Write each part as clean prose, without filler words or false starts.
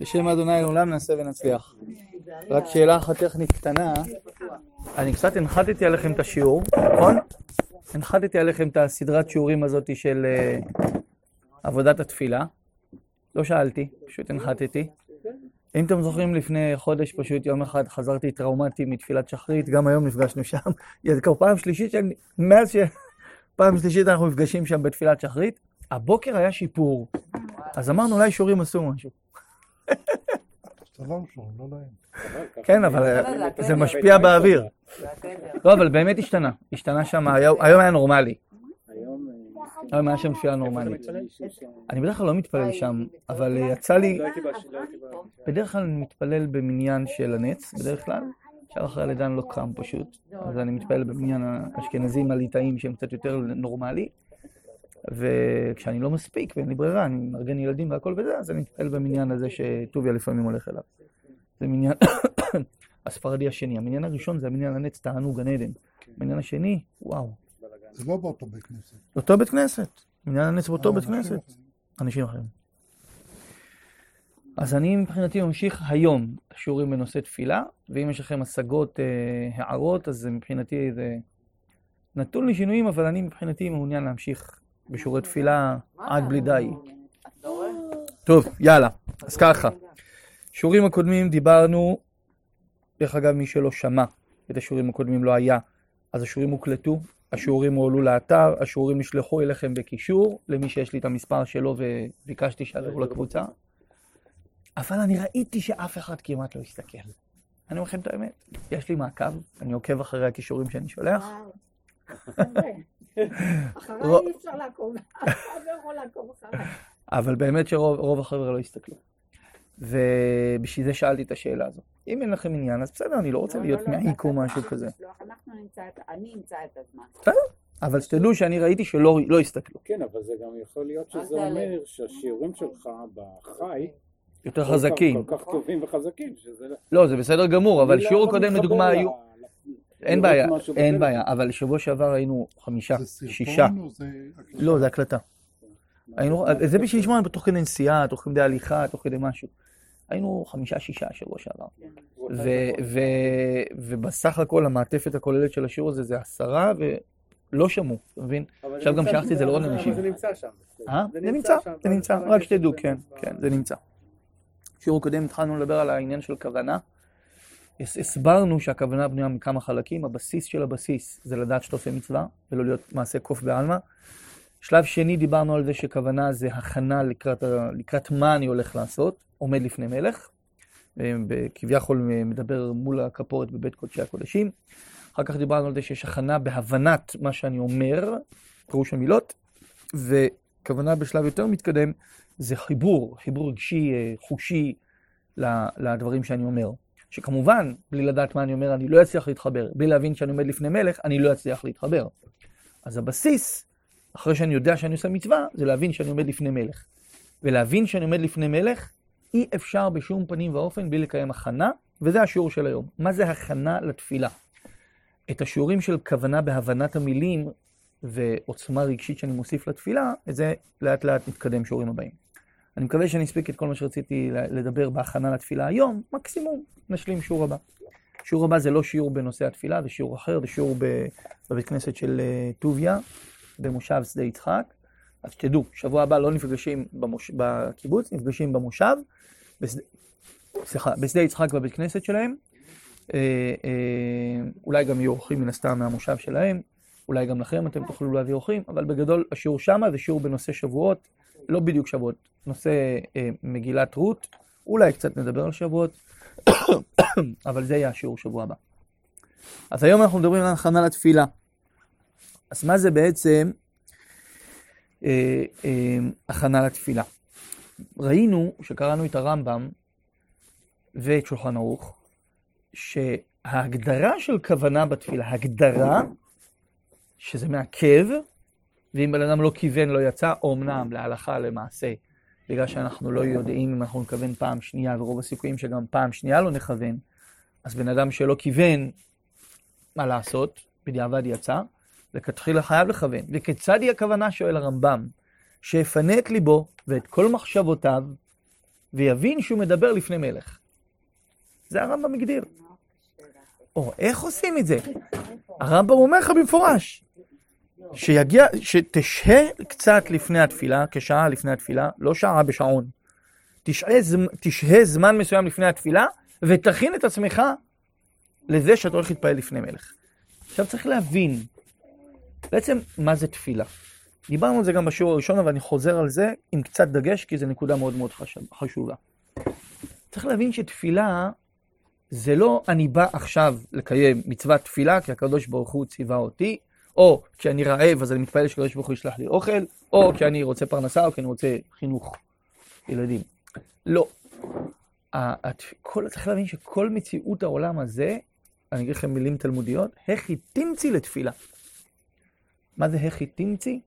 בשם אדוני לעולם נעשה ונצליח. רק שאלה אחת טכנית קטנה, אני קצת הנחתתי עליכם את השיעור, נכון? הנחתתי עליכם את הסדרת שיעורים הזאת של עבודת התפילה. לא שאלתי, פשוט הנחתתי. אם אתם זוכרים לפני חודש, פשוט יום אחד חזרתי טראומטי מתפילת שחרית, גם היום נפגשנו שם. זה כבר פעם שלישית, מאז שפעם שלישית אנחנו נפגשים שם בתפילת שחרית. הבוקר היה שיפור, אז אמרנו אולי שיעורים עשו משהו. סבב שם, לא נעים. כן, אבל זה משפיע באוויר. לא, אבל באמת השתנה. השתנה שם, היום היה נורמלי. היום היה שם תפילה נורמלית. אני בדרך כלל לא מתפלל שם, אבל יצא לי... בדרך כלל אני מתפלל במניין של הנץ, בדרך כלל. עכשיו אחרי הלידן לא קם פשוט, אז אני מתפלל במניין האשכנזים הליטאים שהם קצת יותר נורמלי. וכשאני לא מספיק ואין לי ברירה, אני מארגן ילדים והכל וזה, אז אני מתפעל במניין הזה שטוביה לפעמים הולך אליו. זה מניין הספרדי השני. המניין הראשון זה המניין הנץ, טענו גן עדן. המניין השני, וואו. זה לא באותו בית כנסת. אותו בית כנסת. מניין הנץ באותו בית כנסת. אנשים אחרים. אז אני מבחינתי ממשיך היום שיעורים בנושא תפילה, ואם יש לכם השגות, הערות, אז מבחינתי זה נתון לשינויים, אבל אני מבחינתי מעוניין להמשיך בשיעורי תפילה עד בלי די. טוב, יאללה, אז ככה. שיעורים הקודמים דיברנו, דרך אגב מי שלא שמע את השיעורים הקודמים לא היה, אז השיעורים הוקלטו, השיעורים הועלו לאתר, השיעורים נשלחו אליכם בקישור, למי שיש לי את המספר שלו וביקשתי שיעלו לקבוצה. אבל אני ראיתי שאף אחד כמעט לא הסתכל. אני אומר לכם את האמת, יש לי מעקב, אני עוקב אחרי הקישורים שאני שולח. אחריי אי אפשר לעקוב, אני לא יכול לעקוב אחריי. אבל באמת שרוב החבר'ה לא הסתכלו. ובשביל זה שאלתי את השאלה הזו. אם אין לכם עניין, אז בסדר, אני לא רוצה להיות מעיק או משהו כזה. לא, אנחנו נמצא את, אני אמצא את הזמן. בסדר, אבל שתדעו שאני ראיתי שלא הסתכלו. כן, אבל זה גם יכול להיות שזה אומר שהשיעורים שלך בחי יותר חזקים. כל כך טובים וחזקים. לא, זה בסדר גמור, אבל שיעור קודם לדוגמה היו... אין בעיה, אין בעיה, אבל שבוע שעבר היינו 5, 6. לא, זה הקלטה. זה בשביל לשמוע תוך כדי נסיעה, תוך כדי הליכה, תוך כדי משהו. היינו 5, 6 שבוע שעבר. ובסך הכל, המעטפת הכוללת של השיעור הזה, זה 10 ולא שמעו, אתה מבין? עכשיו גם שלחתי את זה לעוד אנשים. אבל זה נמצא שם. זה נמצא, רק שתדעו, כן, זה נמצא. שיעור קודם התחלנו לדבר על העניין של כוונה. הסברנו שהכוונה בנויה מכמה חלקים, הבסיס של הבסיס זה לדעת שאתה עושה מצווה, ולא להיות מעשה קוף בעלמא. שלב שני דיברנו על זה שכוונה זה הכנה לקראת מה אני הולך לעשות, עומד לפני מלך, וכביכול מדבר מול הכפורת בבית קודשי הקודשים. אחר כך דיברנו על זה שיש הכנה בהבנת מה שאני אומר, פירוש המילות, וכוונה בשלב יותר מתקדם זה חיבור רגשי, חושי לדברים שאני אומר. שכמובן, בלי לדעת מה אני אומר, אני לא אצליח להתחבר. בלי להבין שאני עומד לפני מלך, אני לא אצליח להתחבר. אז הבסיס, אחרי שאני יודע שאני עושה מצווה, זה להבין שאני עומד לפני מלך. ולהבין שאני עומד לפני מלך, אי אפשר בשום פנים ואופן בלי לקיים הכנה, וזה השיעור של היום. מה זה הכנה לתפילה? את השיעורים של כוונה בהבנת המילים, ועוצמה רגשית שאני מוסיף לתפילה, את זה לאט לאט נתקדם שיעורים הבאים. אני מקווה שאני אספיק את כל מה שרציתי לדבר בהכנה לתפילה היום, מקסימום נשלים שיעור הבא. שיעור הבא זה לא שיעור בנושא התפילה, זה שיעור אחר, זה שיעור בבית כנסת של טוביה, במושב שדה יצחק. אז תדעו, שבוע הבא לא נפגשים בקיבוץ, נפגשים במושב, בשדה יצחק בבית כנסת שלהם, אולי גם יהיו אורחים מן הסתם מהמושב שלהם, אולי גם לכם אתם תוכלו להביא אורחים, אבל בגדול השיעור שמה זה שיעור בנושא שבועות, לא בדיוק שבועות, נושא מגילת רות, אולי קצת נדבר על שבועות, אבל זה יהיה השיעור שבוע הבא. אז היום אנחנו מדברים על הכנה לתפילה. אז מה זה בעצם הכנה לתפילה? ראינו שקראנו את הרמב"ם ואת שולחן ערוך, שההגדרה של כוונה בתפילה, הגדרה שזה מעכב, ואם בן אדם לא כיוון, לא יצא, אומנם להלכה, למעשה, בגלל שאנחנו לא יודעים אם אנחנו נכוון פעם שנייה, ורוב הסיכויים שגם פעם שנייה לא נכוון, אז בן אדם שלא כיוון מה לעשות, בדיעבד יצא, וכתחילה חייב לכוון. וכיצד היא הכוונה, שואל הרמב"ם, שיפנה את ליבו ואת כל מחשבותיו ויבין שהוא מדבר לפני מלך. זה הרמב"ם מגדיר. איך עושים את זה? הרמב"ם אומר לך במפורש, שתשעה קצת לפני התפילה, כשעה לפני התפילה, לא שעה בשעון. תשעה זמן מסוים לפני התפילה, ותכין את עצמך לזה שאתה הולך להתפעל לפני מלך. עכשיו צריך להבין, בעצם מה זה תפילה. דיברנו על זה גם בשיעור הראשון, אבל אני חוזר על זה עם קצת דגש, כי זו נקודה מאוד מאוד חשובה. צריך להבין שתפילה, זה לא אני בא עכשיו לקיים מצוות תפילה, כי הקדוש ברוך הוא ציווה אותי, או כי אני רעב, אז אני מתפעל שקדוש ברוך הוא ישלח לי אוכל, או כי אני רוצה פרנסה, או כי אני רוצה חינוך ילדים. לא. צריך להבין שכל מציאות העולם הזה, אני אגיד לכם מילים תלמודיות, הכי תמצי לתפילה. מה זה הכי תמצי?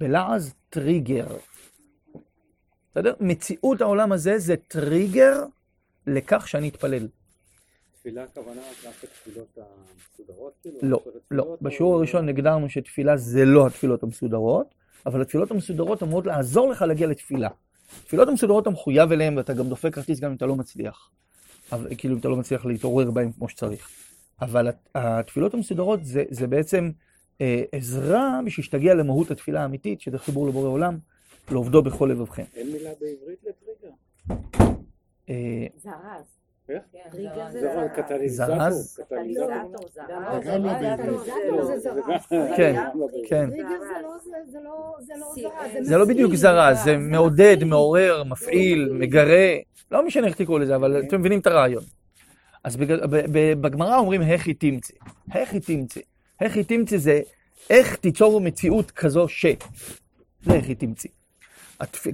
בלעז טריגר. בסדר? מציאות העולם הזה זה טריגר לכך שאני אתפלל. תפילה הכוונה רק לתפילות המסודרות? לא, לא. בשיעור הראשון הגדרנו שתפילה זה לא התפילות המסודרות, אבל התפילות המסודרות אמורות לעזור לך להגיע לתפילה. תפילות המסודרות אתה מחויב אליהן, ואתה גם דופק כרטיס גם אם אתה לא מצליח. אבל, כאילו אם אתה לא מצליח להתעורר בהם כמו שצריך. אבל התפילות המסודרות זה בעצם עזרה בששתגיע למהות התפילה האמיתית, שזה חיבור לבורא עולם, לעובדו בכל לבבכם. אין מילה בעברית לטריגר? זרז. זרז. זה לא בדיוק זרז, זה מעודד, מעורר, מפעיל, מגרה, לא משנה איך תקראו לזה, אבל אתם מבינים את הרעיון. אז בגמרא אומרים הכי תמצי, הכי תמצי, הכי תמצי זה איך תיצור מציאות כזו ש, זה הכי תמצי.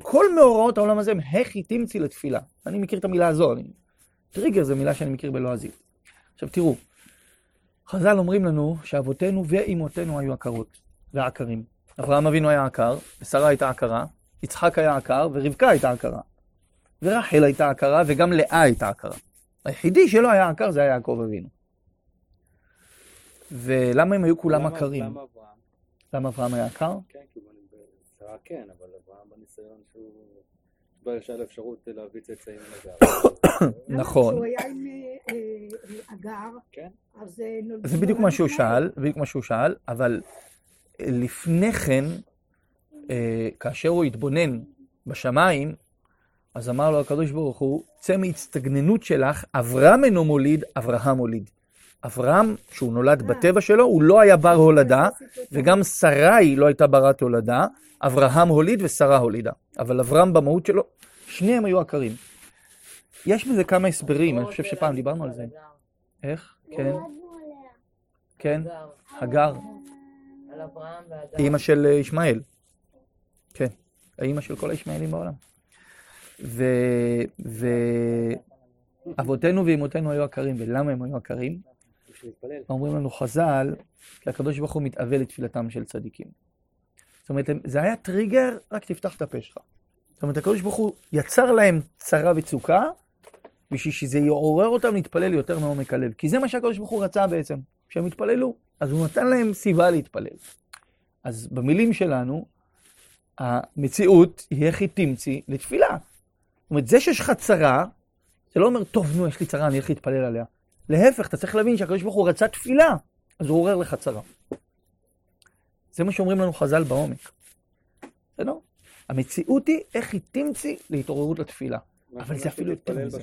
כל מאורעות העולם הזה הם הכי תמצי לתפילה. אני מכיר את המילה הזו, טריגר זו מילה שאני מכיר בלועזית. עכשיו תראו, חז"ל אומרים לנו שאבותינו ואימותינו היו עקרות ועקרים. אברהם אבינו היה עקר, ושרה הייתה עקרה, יצחק היה עקר, ורבקה הייתה עקרה. ורחל הייתה עקרה, וגם לאה הייתה עקרה. היחידי שלא היה עקר זה היה יעקב אבינו. ולמה הם היו כולם עקרים? למה אברהם היה עקר? כן, כי הוא שרה כן, אבל אברהם בניסיון שהוא... בה יש על אפשרות להביא צאצאים עם אגר. נכון. הוא היה עם אגר, אז נולדו... זה בדיוק מה שהוא שאל, אבל לפני כן, כאשר הוא התבונן בשמיים, אז אמר לו הקדוש ברוך הוא, צא מהצטגננות שלך, אברהם אינו מוליד, אברהם מוליד. אברהם, שהוא נולד בטבע שלו, הוא לא היה בר הולדה, וגם שרי לא הייתה ברת הולדה, אברהם הוליד ושרה הולידה. אבל אברהם במהות שלו, שניהם היו עקרים. יש בזה כמה הסברים, אני חושב שפעם דיברנו על זה. איך? כן. כן? הגר. על אברהם והגר. אימא של ישמעאל. כן. האימא של כל הישמעאלים בעולם. אבותינו ואימותינו היו עקרים, ולמה הם היו עקרים? אומרים לנו חז"ל, כי הקדוש ברוך הוא מתאווה לתפילתם של צדיקים. זאת אומרת, זה היה טריגר, רק תפתח את הפה שלך. זאת אומרת, הקדוש ברוך הוא יצר להם צרה וצוקה, בשביל שזה יעורר אותם להתפלל יותר מעומק הלב. כי זה מה שהקדוש ברוך הוא רצה בעצם, שהם התפללו. אז הוא נתן להם סיבה להתפלל. אז במילים שלנו, המציאות היא הכי תמצי לתפילה. זאת אומרת, זה שיש לך צרה, זה לא אומר, טוב, נו, יש לי צרה, אני איך להתפלל עליה. להפך, אתה צריך להבין שהקדוש ברוך הוא רצה תפילה, אז הוא עורר לך צרה. זה מה שאומרים לנו חז"ל בעומק. זה לא. המציאות היא איך היא תמצי להתעוררות לתפילה. אבל זה אפילו יותר מזה.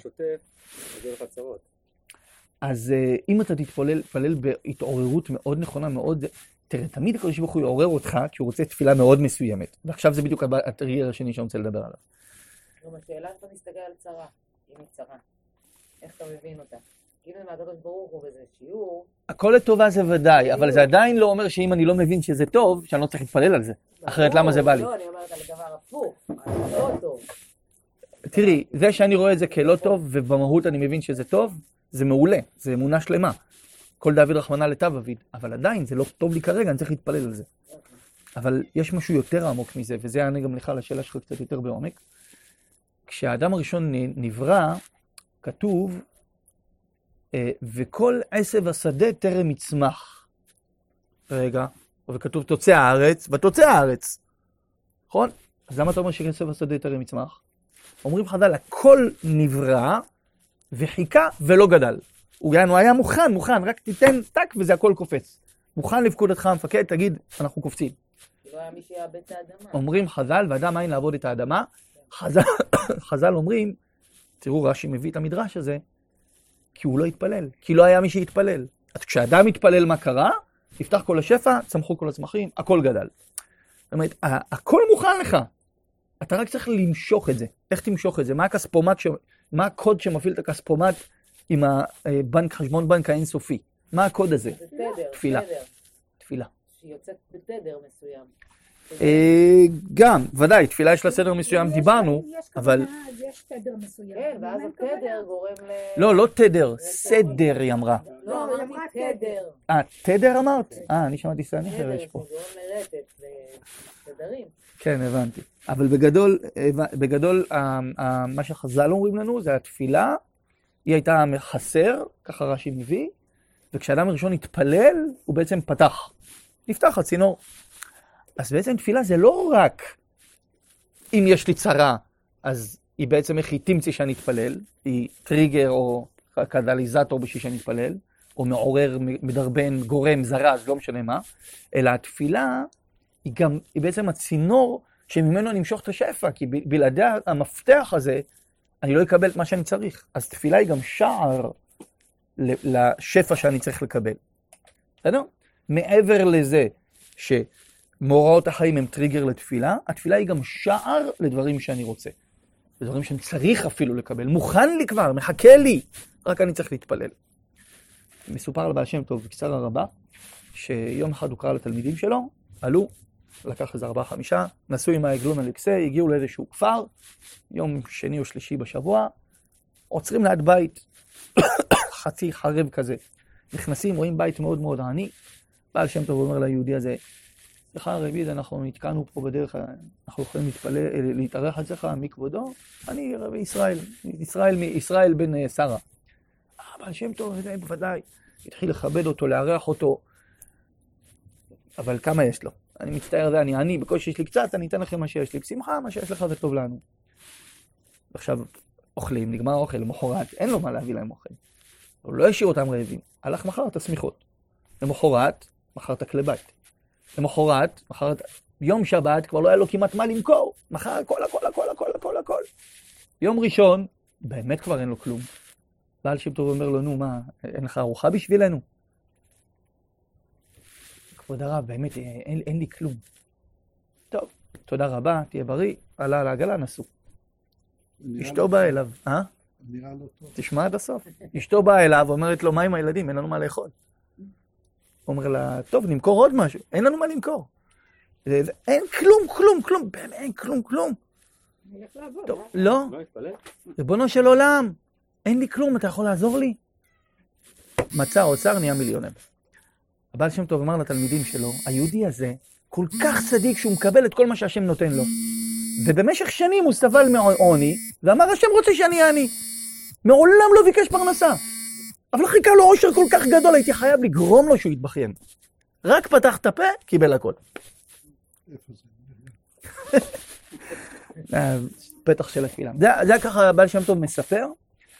אז אם אתה תתפלל בהתעוררות מאוד נכונה, מאוד... תראה, תמיד הקדוש ברוך הוא יעורר אותך, כשהוא רוצה תפילה מאוד מסוימת. ועכשיו זה בדיוק הטריגר השני שאני רוצה לדבר עליו. גם השאלה אתה מסתכל על צרה, אם היא צרה. איך אתה מבין אותה? כאילו מהקדוש ברוך הוא וזה שיעור... הכל לטובה זה ודאי, אבל זה עדיין לא אומר שאם אני לא מבין שזה טוב, שאני לא צריך להתפלל על זה. אחרת למה זה בא לי? לא, אני אומרת על דבר הפוך, אבל לא טוב. תראי, זה שאני רואה את זה כלא טוב, ובמהות אני מבין שזה טוב, זה מעולה, זה אמונה שלמה. כל דוד רחמנא לטב אביד, אבל עדיין זה לא טוב לי כרגע, אני צריך להתפלל על זה. אבל יש משהו יותר עמוק מזה, וזה יענה גם לך לשאלה שלך קצת יותר בעומק. כשהאדם הראשון נברא, כתוב, וכל עשב השדה טרם יצמח. רגע, וכתוב תוצא הארץ, ותוצא הארץ. נכון? אז למה אתה אומר שעשב השדה טרם יצמח? אומרים חז"ל, הכל נברא וחיכה ולא גדל. הוא היה מוכן, רק תיתן טק וזה הכל קופץ. מוכן לפקודתך המפקד, תגיד, אנחנו קופצים. לא היה מי שיעבד את האדמה. אומרים חז"ל, ואדם אין לעבוד את האדמה. חז"ל אומרים, תראו רש"י מביא את המדרש הזה, כי הוא לא התפלל, כי לא היה מי שהתפלל. אז כשאדם התפלל מה קרה, תפתח כל השפע, צמחו כל הצמחים, הכל גדל. זאת אומרת, הכל מוכן לך. אתה רק צריך למשוך את זה. איך תמשוך את זה? מה הקוד שמפעיל את הכספומט עם הבנק, חשבון בנק האינסופי? מה הקוד הזה? זה תדר. תפילה. תפילה. שיוצאת בתדר מסוים. גם, ודאי, תפילה יש לה סדר מסוים, דיברנו, אבל... יש תדר מסוים. כן, ואז התדר גורם ל... לא תדר, סדר היא אמרה. לא, היא אמרה תדר. תדר אמרת? אני שמעתי סעני חרש פה. תדר, זה גורם לרטת, זה תדרים. כן, הבנתי. אבל בגדול, מה שחז"ל אומרים לנו, זה התפילה, היא הייתה חסר, ככה רש"י מביא, וכשאדם הראשון התפלל, הוא בעצם פתח. נפתח הצינור. אז בעצם תפילה זה לא רק אם יש לי צרה, אז היא בעצם איך היא תמציא שאני אתפלל, היא טריגר או קטליזטור בשביל שאני אתפלל, או מעורר, מדרבן, גורם, זרז, לא משנה מה, אלא התפילה היא גם, היא בעצם הצינור שממנו נמשוך את השפע, כי בלעדי המפתח הזה אני לא אקבל את מה שאני צריך. אז תפילה היא גם שער לשפע שאני צריך לקבל. בסדר? מעבר לזה ש... מאורעות החיים הם טריגר לתפילה, התפילה היא גם שער לדברים שאני רוצה. לדברים שאני צריך אפילו לקבל, מוכן לי כבר, מחכה לי, רק אני צריך להתפלל. מסופר לבעל שם טוב, בקצרה רבה, שיום אחד הוא קרא לתלמידים שלו, עלו, לקח איזה 4-5, נסעו עם העגלון על הכיסא, הגיעו לאיזשהו כפר, יום שני או שלישי בשבוע, עוצרים ליד בית, חצי חרב כזה, נכנסים, רואים בית מאוד מאוד עני, בעל שם טוב אומר ליהודי הזה, סליחה רביד, אנחנו נתקענו פה בדרך, אנחנו יכולים להתארח על סליחה מכבודו, אני רבי ישראל בן שרה. אבל שם טוב, בוודאי, התחיל לכבד אותו, לארח אותו, אבל כמה יש לו? אני מצטער זה, אני בכל שיש לי קצת, אני אתן לכם מה שיש לי, בשמחה, מה שיש לך זה טוב לנו. עכשיו אוכלים, נגמר האוכל, למחרת, אין לו מה להביא להם אוכל. הוא לא השאיר אותם רעבים, הלך מחר את הסמיכות. למחרת, מחר את הכלי בית. למחרת, יום שבת, כבר לא היה לו כמעט מה למכור. מחר הכל. יום ראשון, באמת כבר אין לו כלום. בעל שם טוב אומר לו, נו מה, אין לך ארוחה בשבילנו? כבוד הרב, באמת אין לי כלום. טוב, תודה רבה, תהיה בריא, עלה לעגלה, נסו. אשתו באה אליו, נראה לא טוב. תשמע עד הסוף. אשתו באה אליו, אומרת לו, מה עם הילדים? אין לנו מה לאכול. אומר לה, טוב, נמכור עוד משהו. אין לנו מה למכור. אין כלום. אין כלום. טוב, לא. ריבונו של עולם, אין לי כלום, אתה יכול לעזור לי? מצא אוצר, נהיה מיליונר. הבעל שם טוב אמר לתלמידים שלו, היהודי הזה כל כך צדיק שהוא מקבל את כל מה שהשם נותן לו. ובמשך שנים הוא סבל מעוני, ואמר, השם רוצה שאני עני. מעולם לא ביקש פרנסה. אבל חיכה לו עושר כל כך גדול, הייתי חייב לגרום לו שהוא יתבחין. רק פתח את הפה, קיבל הכל. פתח של התפילה. זה ככה הבעל שם טוב מספר.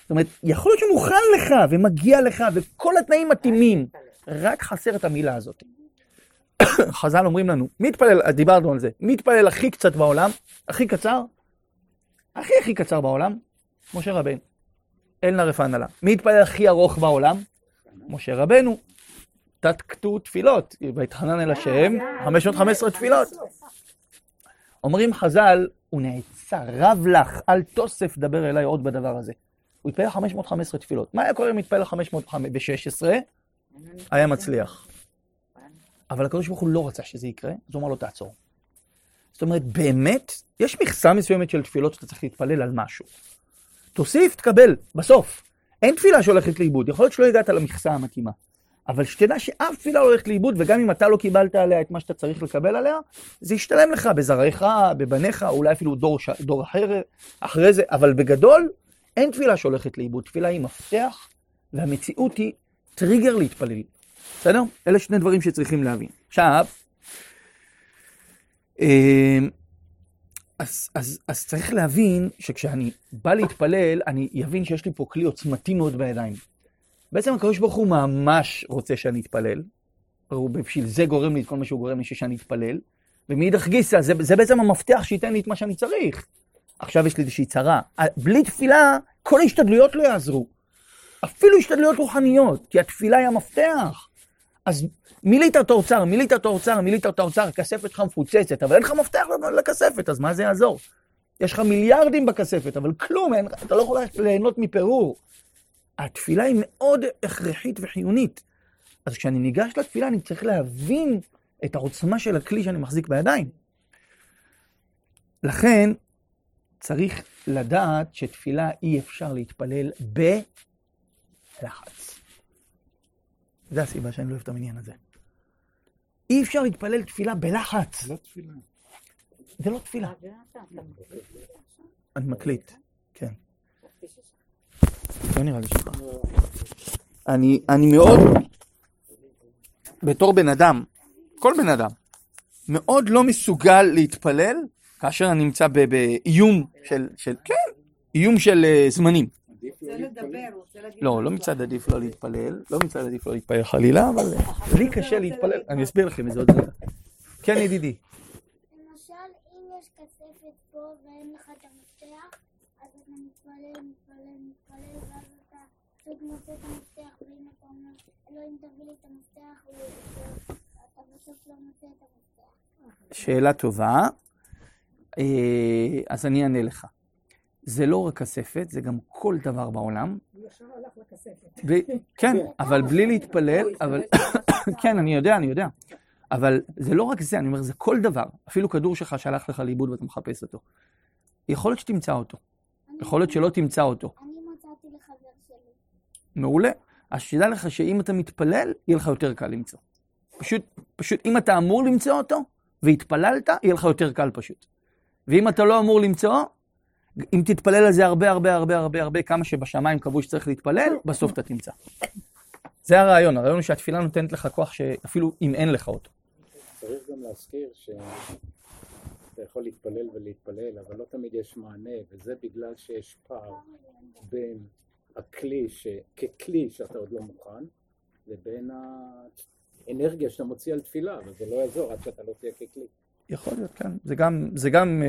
זאת אומרת, יכול להיות שמוכן לך ומגיע לך וכל התנאים מתאימים. רק חסר את המילה הזאת. חז"ל אומרים לנו, דיברנו על זה, מי התפלל הכי קצת בעולם, הכי קצר, הכי קצר בעולם, משה רבן. אל נרפן עלה. מי התפלל הכי ארוך בעולם? משה רבנו. תתקטו תפילות. והתחנן אל השם, 515 תפילות. אומרים חז"ל, הוא נעצר, רב לך, אל תוסף דבר אליי עוד בדבר הזה. הוא התפלל 515 תפילות. מה היה קורה אם התפלל 516? היה מצליח. אבל הקדוש ברוך הוא לא רצה שזה יקרה, אז הוא אמר לו תעצור. זאת אומרת, באמת, יש מכסה מסוימת של תפילות שאתה צריך להתפלל על משהו. תוסיף, תקבל, בסוף. אין תפילה שהולכת לאיבוד, יכול להיות שלא הגעת למכסה המתאימה. אבל שתדע שאף תפילה הולכת לאיבוד, וגם אם אתה לא קיבלת עליה את מה שאתה צריך לקבל עליה, זה ישתלם לך בזרעיך, בבניך, אולי אפילו דור אחר, אחרי זה, אבל בגדול, אין תפילה שהולכת לאיבוד. תפילה היא מפתח, והמציאות היא טריגר להתפלל. בסדר? אלה שני דברים שצריכים להבין. עכשיו, אז צריך להבין שכשאני בא להתפלל, אני יבין שיש לי פה כלי עוצמתי מאוד בידיים. בעצם הקדוש ברוך הוא ממש רוצה שאני אתפלל, הוא בשביל זה גורם לי את כל מה שהוא גורם לי שאני אתפלל, ומאידך גיסא, זה בעצם המפתח שייתן לי את מה שאני צריך. עכשיו יש לי איזושהי צרה. בלי תפילה, כל ההשתדלויות לא יעזרו. אפילו השתדלויות רוחניות, כי התפילה היא המפתח. אז מילית את האוצר, הכספת לך מפוצצת, אבל אין לך מפתח לכספת, אז מה זה יעזור? יש לך מיליארדים בכספת, אבל כלום, אתה לא יכול ליהנות מפירור. התפילה היא מאוד הכרחית וחיונית. אז כשאני ניגש לתפילה, אני צריך להבין את העוצמה של הכלי שאני מחזיק בידיים. לכן, צריך לדעת שתפילה אי אפשר להתפלל בלחץ. זה הסיבה שאני לא אוהב את המניין הזה. אי אפשר להתפלל תפילה בלחץ. לא תפילה. זה לא תפילה. אני מקליט, כן. לא נראה לי שלך. אני מאוד, בתור בן אדם, כל בן אדם, מאוד לא מסוגל להתפלל כאשר אני נמצא באיום של, כן, איום של זמנים. לא מצד עדיף לא להתפלל, חלילה, אבל לי קשה להתפלל, אני אסביר לכם איזה עוד דבר. כן, ידידי. למשל, אם יש כספת פה ואין לך את המפתח, אז אתה מתפלל, ואז אתה פשוט מוצא את המפתח, ואם אתה אומר, אלוהים תביא לי את המפתח, ואתה פשוט לא מוצא את המפתח. שאלה טובה. אז אני אענה לך. זה לא רק כספת, זה גם כל דבר בעולם. הוא ישר הלך לכספת. כן, אבל בלי להתפלל, אבל... כן, אני יודע. אבל זה לא רק זה, אני אומר, זה כל דבר. אפילו כדור שלך שהלך לך לאיבוד ואתה מחפש אותו. יכול להיות שתמצא אותו. יכול להיות שלא תמצא אותו. אני מצאתי לחבר שלי. מעולה. אז שידע לך שאם אתה מתפלל, יהיה לך יותר קל למצוא. פשוט, אם אתה אמור למצוא אותו, והתפללת, יהיה לך יותר קל פשוט. ואם אתה לא אמור למצוא, אם תתפלל על זה הרבה, כמה שבשמיים קבעו שצריך להתפלל, בסוף אתה תמצא. זה הרעיון. הרעיון הוא שהתפילה נותנת לך כוח שאפילו אם אין לך אותו. צריך גם להזכיר שאתה יכול להתפלל ולהתפלל, אבל לא תמיד יש מענה, וזה בגלל שיש פער בין הכלי, ככלי שאתה עוד לא מוכן, לבין האנרגיה שאתה מוציא על תפילה, וזה לא יעזור עד שאתה לא תהיה ככלי. יכול להיות, כן. זה גם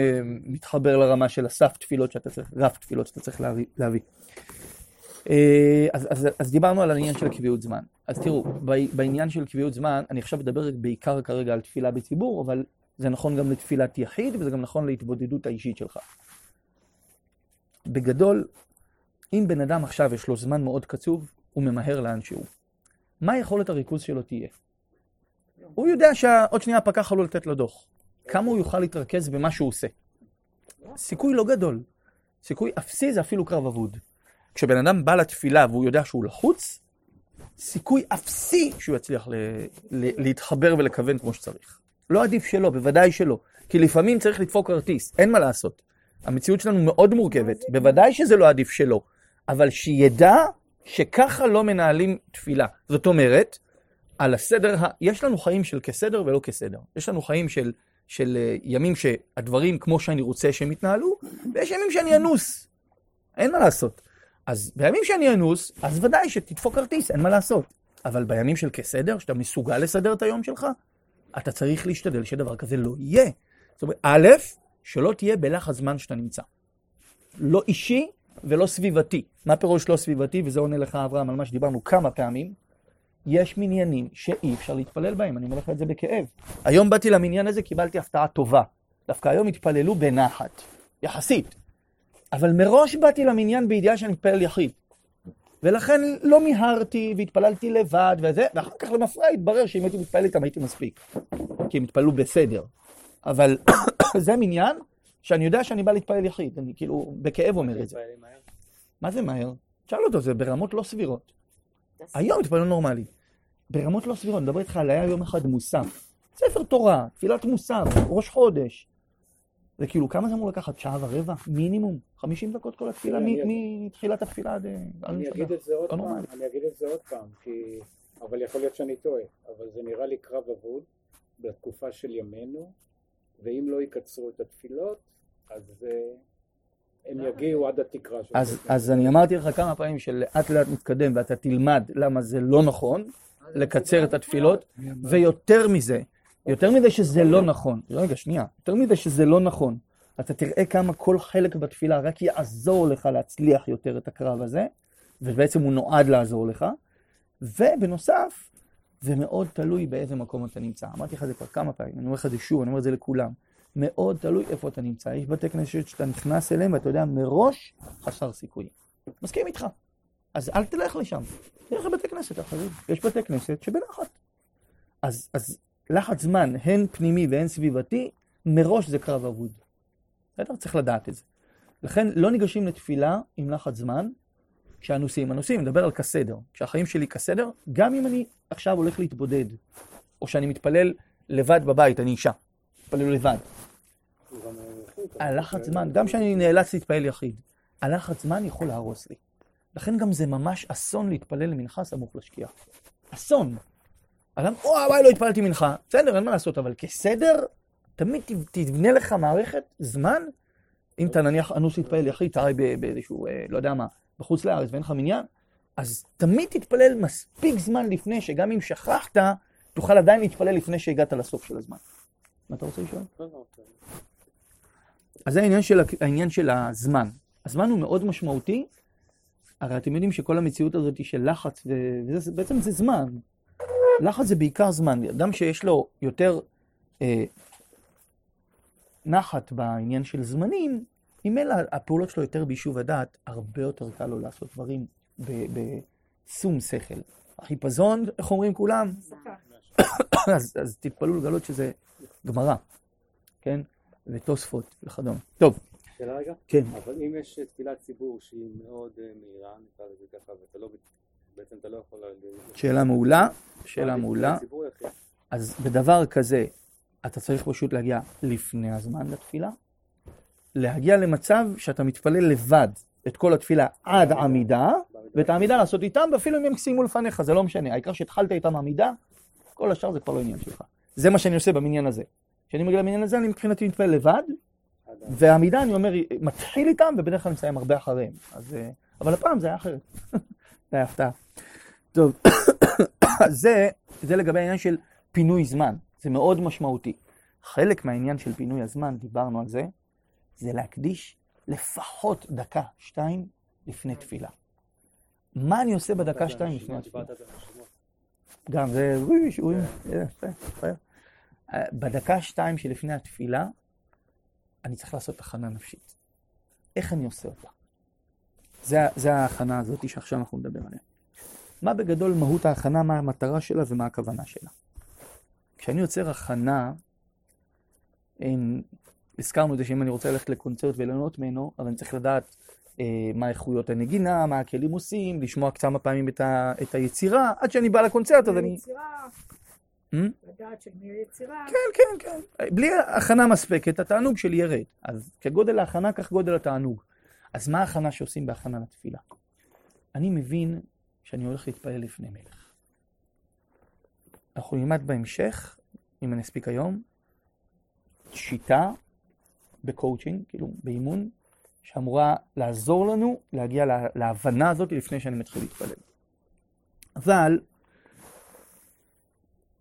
מתחבר לרמה של רף תפילות שאתה צריך להביא. אז דיברנו על העניין של קביעות זמן. אז תראו, בעניין של קביעות זמן, אני עכשיו מדבר בעיקר כרגע על תפילה בציבור, אבל זה נכון גם לתפילת יחיד, וזה גם נכון להתבודדות האישית שלך. בגדול, אם בן אדם עכשיו יש לו זמן מאוד קצוב, הוא ממהר לאן שהוא. מה יכולת הריכוז שלו תהיה? הוא יודע שעוד שנייה הפקח עלול לתת לו דוח. כמה הוא יוכל להתרכז במה שהוא עושה? סיכוי לא גדול. סיכוי אפסי זה אפילו קרב אבוד. כשבן אדם בא לתפילה והוא יודע שהוא לחוץ, סיכוי אפסי שהוא יצליח להתחבר ולכוון כמו שצריך. לא עדיף שלא, בוודאי שלא. כי לפעמים צריך לדפוק ארטיסט, אין מה לעשות. המציאות שלנו מאוד מורכבת. בוודאי שזה לא עדיף שלא. אבל שידע שככה לא מנהלים תפילה. זאת אומרת, על הסדר, יש לנו חיים של כסדר ולא כסדר. יש לנו חיים של ימים שהדברים כמו שאני רוצה שהם יתנהלו, ויש ימים שאני אנוס. אין מה לעשות. אז בימים שאני אנוס, אז ודאי שתדפוק כרטיס, אין מה לעשות. אבל בימים של כסדר, שאתה מסוגל לסדר את היום שלך, אתה צריך להשתדל שדבר כזה לא יהיה. זאת אומרת, א', שלא תהיה בלח הזמן שאתה נמצא. לא אישי ולא סביבתי. מה פירוש לא סביבתי? וזה עונה לך אברהם על מה שדיברנו כמה פעמים. יש מניינים שאי אפשר להתפלל בהם, אני אומר לך את זה בכאב. היום באתי למניין הזה, קיבלתי הפתעה טובה. דווקא היום התפללו בנחת, יחסית. אבל מראש באתי למניין בידיעה שאני מתפלל יחיד. ולכן לא מיהרתי והתפללתי לבד וזה, ואחר כך למפרע התברר שאם הייתי מתפלל איתם הייתי מספיק. כי הם התפללו בסדר. אבל זה מניין שאני יודע שאני בא להתפלל יחיד, אני כאילו בכאב אומר את זה. מה זה מהר? תשאל אותו, זה ברמות לא סבירות. היום התפלל נורמלי. ברמות לא סבירות, נדבר איתך על היה יום אחד מוסף. ספר תורה, תפילת מוסף, ראש חודש. זה כאילו, כמה זה אמור לקחת? שעה ורבע? מינימום? 50 דקות כל התפילה? מתחילת התפילה עד... אני אגיד את זה עוד פעם, כי... אבל יכול להיות שאני טועה. אבל זה נראה לי קרב אבוד בתקופה של ימינו, ואם לא יקצרו את התפילות, אז הם יגיעו עד התקרה שלך. אז אני אמרתי לך כמה פעמים שלאט לאט מתקדם ואתה תלמד למה זה לא נכון, לקצר את התפילות, ויותר מזה, יותר מזה שזה לא נכון, רגע שנייה, יותר מזה שזה לא נכון, אתה תראה כמה כל חלק בתפילה רק יעזור לך להצליח יותר את הקרב הזה, ובעצם הוא נועד לעזור לך, ובנוסף, זה מאוד תלוי באיזה מקום אתה נמצא. אמרתי לך זה כבר כמה פעמים, אני אומר לך זה שוב, אני אומר את זה לכולם. מאוד תלוי איפה אתה נמצא. יש בתי כנסת שאתה נכנס אליהם, ואתה יודע, מראש חסר סיכוי. מסכים איתך. אז אל תלך לשם. תלך לבתי כנסת אחרים. יש בתי כנסת שבלחץ. אז לחץ זמן, הן פנימי והן סביבתי, מראש זה קרב אבוד. אתה צריך לדעת את זה. לכן לא ניגשים לתפילה עם לחץ זמן, כשהנושאים, אני מדבר על כסדר, כשהחיים שלי כסדר, גם אם אני עכשיו הולך להתבודד, או שאני מתפלל לבד בבית, אני אישה, מתפלל לבד. הלחץ זמן, גם שאני נאלץ להתפעל יחיד, הלחץ זמן יכול להרוס לי. לכן גם זה ממש אסון להתפלל למנחה סמוך לשקיעה. אסון. אדם, וואי, לא התפללתי מנחה. בסדר, אין מה לעשות, אבל כסדר, תמיד תבנה לך מערכת זמן, אם אתה נניח אנוס להתפעל יחיד, תראי באיזשהו, לא יודע מה, בחוץ לארץ ואין לך מניין, אז תמיד תתפלל מספיק זמן לפני, שגם אם שכחת, תוכל עדיין להתפלל לפני שהגעת לסוף של הזמן. מה אתה רוצה לשאול? אז זה העניין של הזמן. הזמן הוא מאוד משמעותי, הרי אתם יודעים שכל המציאות הזאת היא של לחץ, ובעצם זה זמן. לחץ זה בעיקר זמן. אדם שיש לו יותר נחת בעניין של זמנים, אם אלא הפעולות שלו יותר ביישוב הדעת, הרבה יותר קל לו לעשות דברים בשום שכל. החיפזון, איך אומרים כולם? אז תתפלאו לגלות שזה גמרא, כן? ותוספות וכדומה. טוב. שאלה רגע? כן. אבל אם יש תפילת ציבור שהיא מאוד מהירה, נקרא לזה ככה, ואתה לא, בעצם אתה לא יכול... שאלה מעולה, שאלה מעולה. אז בדבר כזה, אתה צריך פשוט להגיע לפני הזמן לתפילה, להגיע למצב שאתה מתפלל לבד את כל התפילה עד עמידה, ואת העמידה לעשות איתם, ואפילו אם הם סיימו לפניך, זה לא משנה. העיקר שהתחלת איתם עמידה, כל השאר זה כבר לא עניין שלך. זה מה שאני עושה במניין הזה. כשאני מגיע למניין הזה, אני מבחינתי מתפלל לבד, והעמידה, אני אומר, מתחיל איתם, ובדרך כלל מסיים הרבה אחריהם. אבל הפעם זה היה אחרת. זה היה הפתעה. טוב, זה לגבי העניין של פינוי זמן. זה מאוד משמעותי. חלק מהעניין של פינוי הזמן, דיברנו על זה, זה להקדיש לפחות דקה, שתיים, לפני תפילה. מה אני עושה בדקה, שתיים, לפני התפילה? גם זה... בדקה, שתיים שלפני התפילה, אני צריך לעשות הכנה נפשית. איך אני עושה אותה? זה ההכנה הזאת שעכשיו אנחנו נדבר עליה. מה בגדול מהות ההכנה, מה המטרה שלה ומה הכוונה שלה? כשאני יוצר הכנה, הזכרנו את זה שאם אני רוצה ללכת לקונצרט ולנות ממנו, אבל אני צריך לדעת מה איכויות הנגינה, מה הכלים עושים, לשמוע כמה פעמים את היצירה, עד שאני בא לקונצרט, אז אני... יצירה, לדעת של מי היצירה. כן. בלי הכנה מספקת, התענוג שלי ירד. אז כגודל ההכנה, כך גודל התענוג. אז מה ההכנה שעושים בהכנה לתפילה? אני מבין שאני הולך להתפלל לפני מלך. אנחנו נלמד בהמשך, אם אני אספיק היום, שיטה, בקואוצ'ינג, כאילו באימון, שאמורה לעזור לנו להגיע להבנה הזאת לפני שאני מתחיל להתפלל. אבל,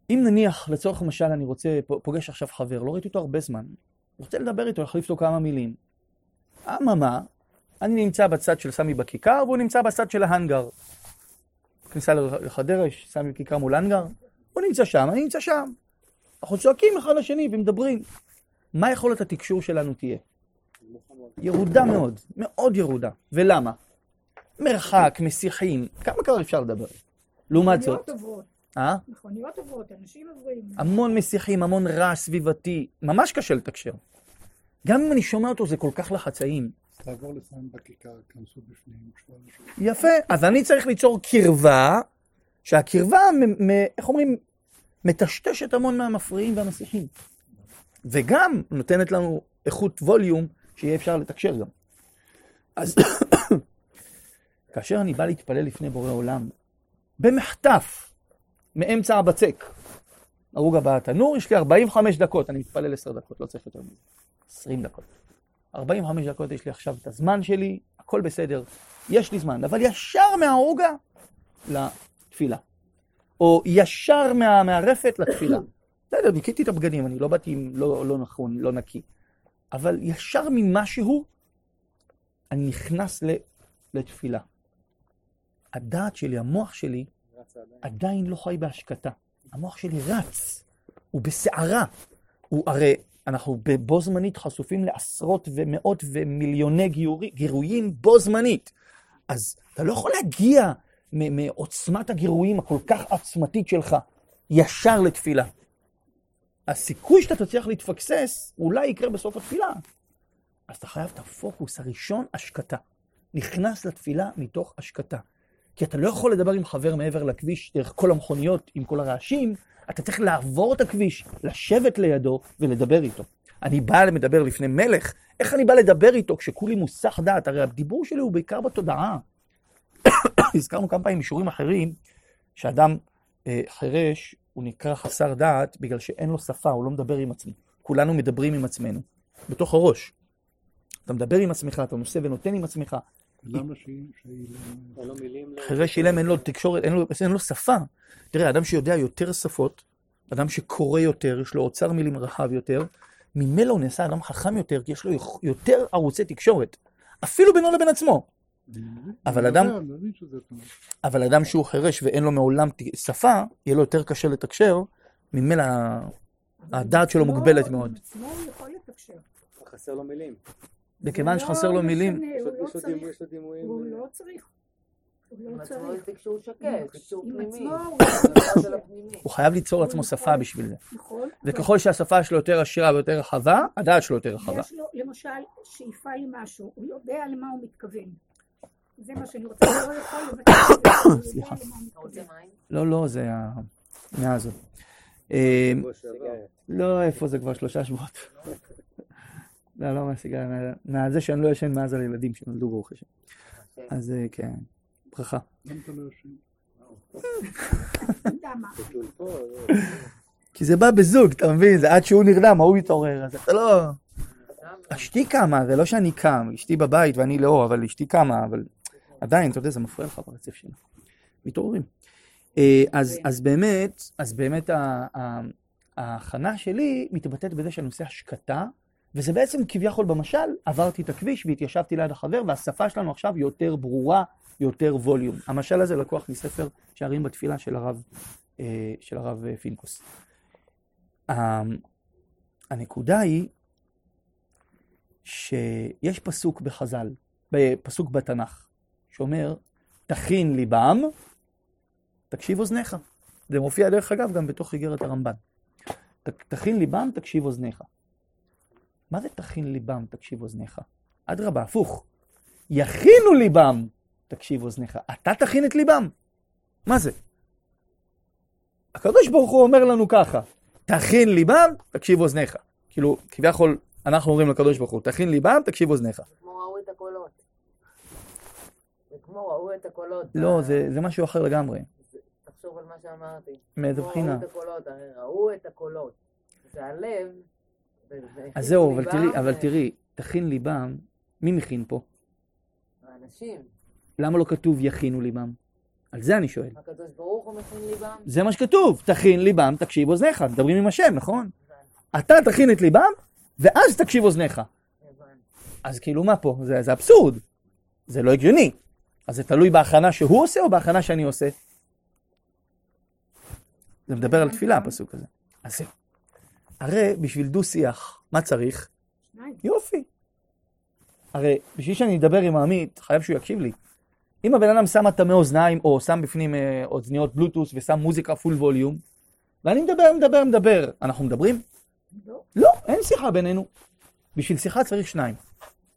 אם נניח, לצורך למשל, אני רוצה, פוגש עכשיו חבר, לא ראיתי אותו הרבה זמן, רוצה לדבר איתו, להחליף לו כמה מילים. אממה, אני נמצא בצד של סמי בכיכר, והוא נמצא בצד של ההנגר. כניסה לחדרה, יש סמי בכיכר מול הנגר, הוא נמצא שם, אני נמצא שם. אנחנו צועקים אחד לשני ומדברים. מה יכולת התקשור שלנו תהיה? ירודה מאוד, מאוד ירודה. ולמה? מרחק, משיחים, כמה כבר אפשר לדבר? לעומת זאת. מכוניות עוברות, אנשים עוברים. המון משיחים, המון רעש סביבתי, ממש קשה לתקשר. גם אם אני שומע אותו זה כל כך לחצאים. תעבור לפעמים בכיכר, כנסו בפנים. יפה, אז אני צריך ליצור קרבה, שהקרבה, איך אומרים, מטשטשת המון מהמפריעים והמשיחים. וגם נותנת לנו איכות ווליום שיהיה אפשר לתקשר גם. אז כאשר אני בא להתפלל לפני בורא עולם, במחטף, מאמצע הבצק, הרוג הבא התנור, יש לי 45 דקות, אני מתפלל 10 דקות, לא צריך יותר מזה. 20 דקות. 45 דקות יש לי עכשיו את הזמן שלי, הכל בסדר, יש לי זמן, אבל ישר מההוגה לתפילה. או ישר מהמערפת לתפילה. בסדר, ניקיתי את הבגדים, אני לא באתי עם לא נכון, לא נקי. אבל ישר ממשהו, אני נכנס לתפילה. הדעת שלי, המוח שלי, עדיין לא חי בהשקטה. המוח שלי רץ, הוא בסערה. הרי אנחנו בו זמנית חשופים לעשרות ומאות ומיליוני גירויים בו זמנית. אז אתה לא יכול להגיע מעוצמת הגירויים הכל כך עצמתית שלך ישר לתפילה. הסיכוי שאתה תצליח להתפקסס אולי יקרה בסוף התפילה. אז אתה חייב את הפוקוס הראשון, השקטה. נכנס לתפילה מתוך השקטה. כי אתה לא יכול לדבר עם חבר מעבר לכביש, דרך כל המכוניות, עם כל הרעשים, אתה צריך לעבור את הכביש, לשבת לידו ולדבר איתו. אני בא לדבר לפני מלך, איך אני בא לדבר איתו כשכולי מוסך דעת? הרי הדיבור שלי הוא בעיקר בתודעה. הזכרנו כמה פעמים מישורים אחרים, שאדם חרש, הוא נקרא חסר דעת, בגלל שאין לו שפה, הוא לא מדבר עם עצמו. כולנו מדברים עם עצמנו, בתוך הראש. אתה מדבר עם עצמך, אתה נושא ונותן עם עצמך. למה שאילם? חרש אילם אין לו תקשורת, אין לו שפה. תראה, אדם שיודע יותר שפות, אדם שקורא יותר, יש לו אוצר מילים רחב יותר, ממילא הוא נעשה אדם חכם יותר, כי יש לו יותר ערוצי תקשורת. אפילו בינו לבין עצמו. אבל אדם שהוא חרש ואין לו מעולם שפה, יהיה לו יותר קשה לתקשר, ממילא הדעת שלו מוגבלת מאוד. עצמו הוא יכול לתקשר. חסר לו מילים. בכיוון שחסר לו מילים. הוא לא צריך. הוא צריך שהוא שקט, שהוא פנימי. הוא חייב ליצור לעצמו שפה בשביל זה. וככל שהשפה שלו יותר עשירה ויותר רחבה, הדעת שלו יותר רחבה. יש לו למשל שאיפה למשהו, הוא יודע למה הוא מתכוון. זה מה שאני רוצה, הוא לא יכול לבטא. סליחה. לא, זה המאה הזאת. לא, איפה זה כבר 3 שבועות. לא מהסיגריה, מהזה שאני לא ישן מאז על ילדים שנולדו ברוך השם. אז כן, ברכה. למה אתה לא ישן? למה? כי זה בא בזוג, אתה מבין? זה עד שהוא נרדם, הוא יתעורר, אז אתה לא... אשתי קמה, זה לא שאני קם, אשתי בבית ואני לא, אבל אשתי קמה, אבל עדיין, אתה יודע, זה מפריע לך ברצף שלה. מתעוררים. אז באמת ההכנה שלי מתבטאת בזה שאני עושה השקטה, וזה בעצם כביכול במשל, עברתי את הכביש והתיישבתי ליד החבר, והשפה שלנו עכשיו יותר ברורה, יותר ווליום. המשל הזה לקוח מספר שערים בתפילה של הרב פינקוס. הנקודה היא שיש פסוק בחז"ל, פסוק בתנ"ך, שאומר, תכין ליבם, תקשיב אוזניך. זה מופיע דרך אגב גם בתוך איגרת הרמב"ן. תכין ליבם, תקשיב אוזניך. מה זה תכין ליבם, תקשיב אוזניך? אדרבה, הפוך. יכינו ליבם, תקשיב אוזניך. אתה תכין את ליבם. מה זה? הקדוש ברוך הוא אומר לנו ככה, תכין ליבם, תקשיב אוזניך. כאילו, כביכול, אנחנו אומרים לקדוש ברוך הוא, תכין ליבם, תקשיב אוזניך. כמו ראו את הקולות. כמו ראו את הקולות. לא, זה משהו אחר לגמרי. תחשוב על מה שאמרתי. מאיזה בחינה? כמו ראו את הקולות, הרי ראו את הקולות. זה הלב... אז זהו, אבל תראי, תכין ליבם, מי מכין פה? האנשים. למה לא כתוב יכינו ליבם? על זה אני שואל. הקדוש ברוך הוא מכין ליבם? זה מה שכתוב, תכין ליבם, תקשיב אוזניך, מדברים עם השם, נכון? אתה תכין את ליבם, ואז תקשיב אוזניך. אז כאילו מה פה? זה אבסורד, זה לא הגיוני. אז זה תלוי בהכנה שהוא עושה או בהכנה שאני עושה? זה מדבר על תפילה הפסוק הזה. אז זהו. הרי בשביל דו-שיח, מה צריך? יופי. הרי בשביל שאני אדבר עם העמית, חייב שהוא יקשיב לי. אם הבן אדם שם תמי אוזניים, או שם בפנים אוזניות בלוטוס, ושם מוזיקה פול ווליום, ואני מדבר, אנחנו מדברים? לא, אין שיחה בינינו. בשביל שיחה צריך 2.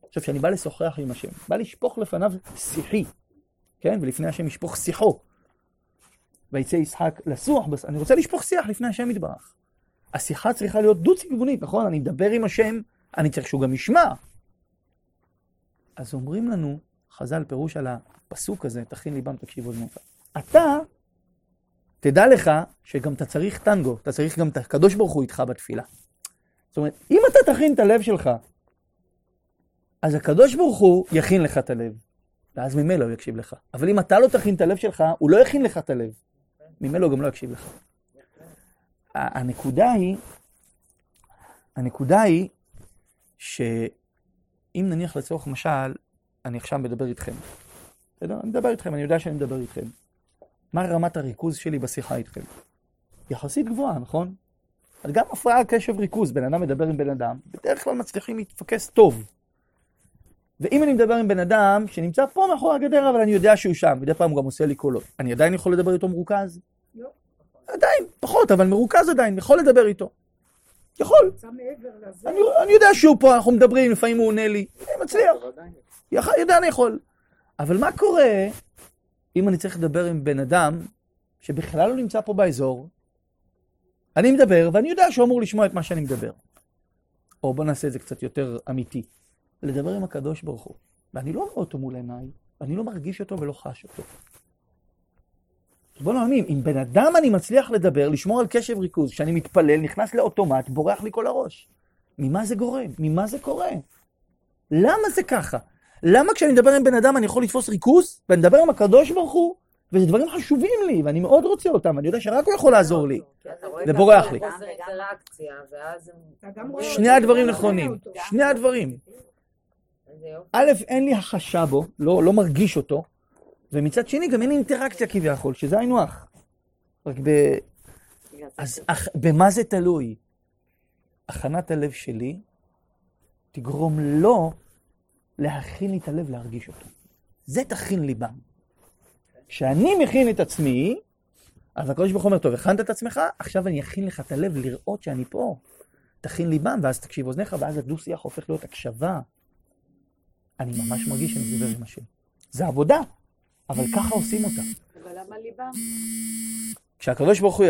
עכשיו, שאני בא לשוחח עם השם, בא לשפוך לפניו שיחי, כן? ולפני השם ישפוך שיחו. ויצא ישחק לסוח, אני רוצה לשפוך שיח לפני השם יתברך. השיחה צריכה להיות דו-צדדית, נכון? אני מדבר עם השם, אני צריך שהוא גם ישמע. אז אומרים לנו, חז"ל פירוש על הפסוק הזה, תכין ליבם, תקשיב אוזניך. אתה, תדע לך שגם אתה צריך טנגו, אתה צריך גם את הקדוש ברוך הוא איתך בתפילה. זאת אומרת, אם אתה תכין את הלב שלך, אז הקדוש ברוך הוא יכין לך את הלב, ואז ממילא הוא יקשיב לך. אבל אם אתה לא תכין את הלב שלך, הוא לא יכין לך את הלב. ממילא הוא גם לא יקשיב לך. הנקודה היא שאם נניח לצורך משל, אני עכשיו מדבר איתכם. אני מדבר איתכם, אני יודע שאני מדבר איתכם. מה רמת הריכוז שלי בשיחה איתכם? יחסית גבוהה, נכון? אז גם הפרעה קשב ריכוז, בן אדם מדבר עם בן אדם, בדרך כלל מצליחים להתפקס טוב. ואם אני מדבר עם בן אדם שנמצא פה מאחורי הגדר, אבל אני יודע שהוא שם, בדרך כלל הוא גם עושה לי קולות. אני עדיין יכול לדבר איתו מרוכז? לא. עדיין, פחות, אבל מרוכז עדיין, יכול לדבר איתו. יכול. אני יודע שהוא פה, אנחנו מדברים, לפעמים הוא עונה לי. אני מצליח. יודע, אני יכול. אבל מה קורה אם אני צריך לדבר עם בן אדם שבכלל לא נמצא פה באזור? אני מדבר, ואני יודע שהוא אמור לשמוע את מה שאני מדבר. או בוא נעשה את זה קצת יותר אמיתי. לדבר עם הקדוש ברוך הוא. ואני לא רואה אותו מול עיניי, אני לא מרגיש אותו ולא חש אותו. בוא נאמין, אם בן אדם אני מצליח לדבר, לשמור על קשב ריכוז, כשאני מתפלל, נכנס לאוטומט, בורח לי כל הראש. ממה זה גורם? ממה זה קורה? למה זה ככה? למה כשאני מדבר עם בן אדם אני יכול לתפוס ריכוז, ואני מדבר עם הקדוש ברוך הוא, וזה דברים חשובים לי, ואני מאוד רוצה אותם, ואני יודע שרק הוא יכול לעזור לי. זה בורח לי. שני הדברים נכונים. שני הדברים. א', אין לי החשה בו, לא מרגיש אותו, ומצד שני גם אין לי אינטראקציה כביכול, שזה אינוח. רק אז במה זה תלוי? הכנת הלב שלי תגרום לו להכין לי את הלב להרגיש אותו. זה תכין לי בם. כשאני מכין את עצמי, אז הקדוש ברוך הוא אומר, טוב, הכנת את עצמך, עכשיו אני אכין לך את הלב לראות שאני פה. תכין לי בם, ואז תקשיב אוזניך, ואז הדו-שיח הופך להיות הקשבה. אני ממש מרגיש שאני מדבר עם השם. זה עבודה, אבל ככה עושים אותה. אבל למה ליבם? כשהקדוש ברוך הוא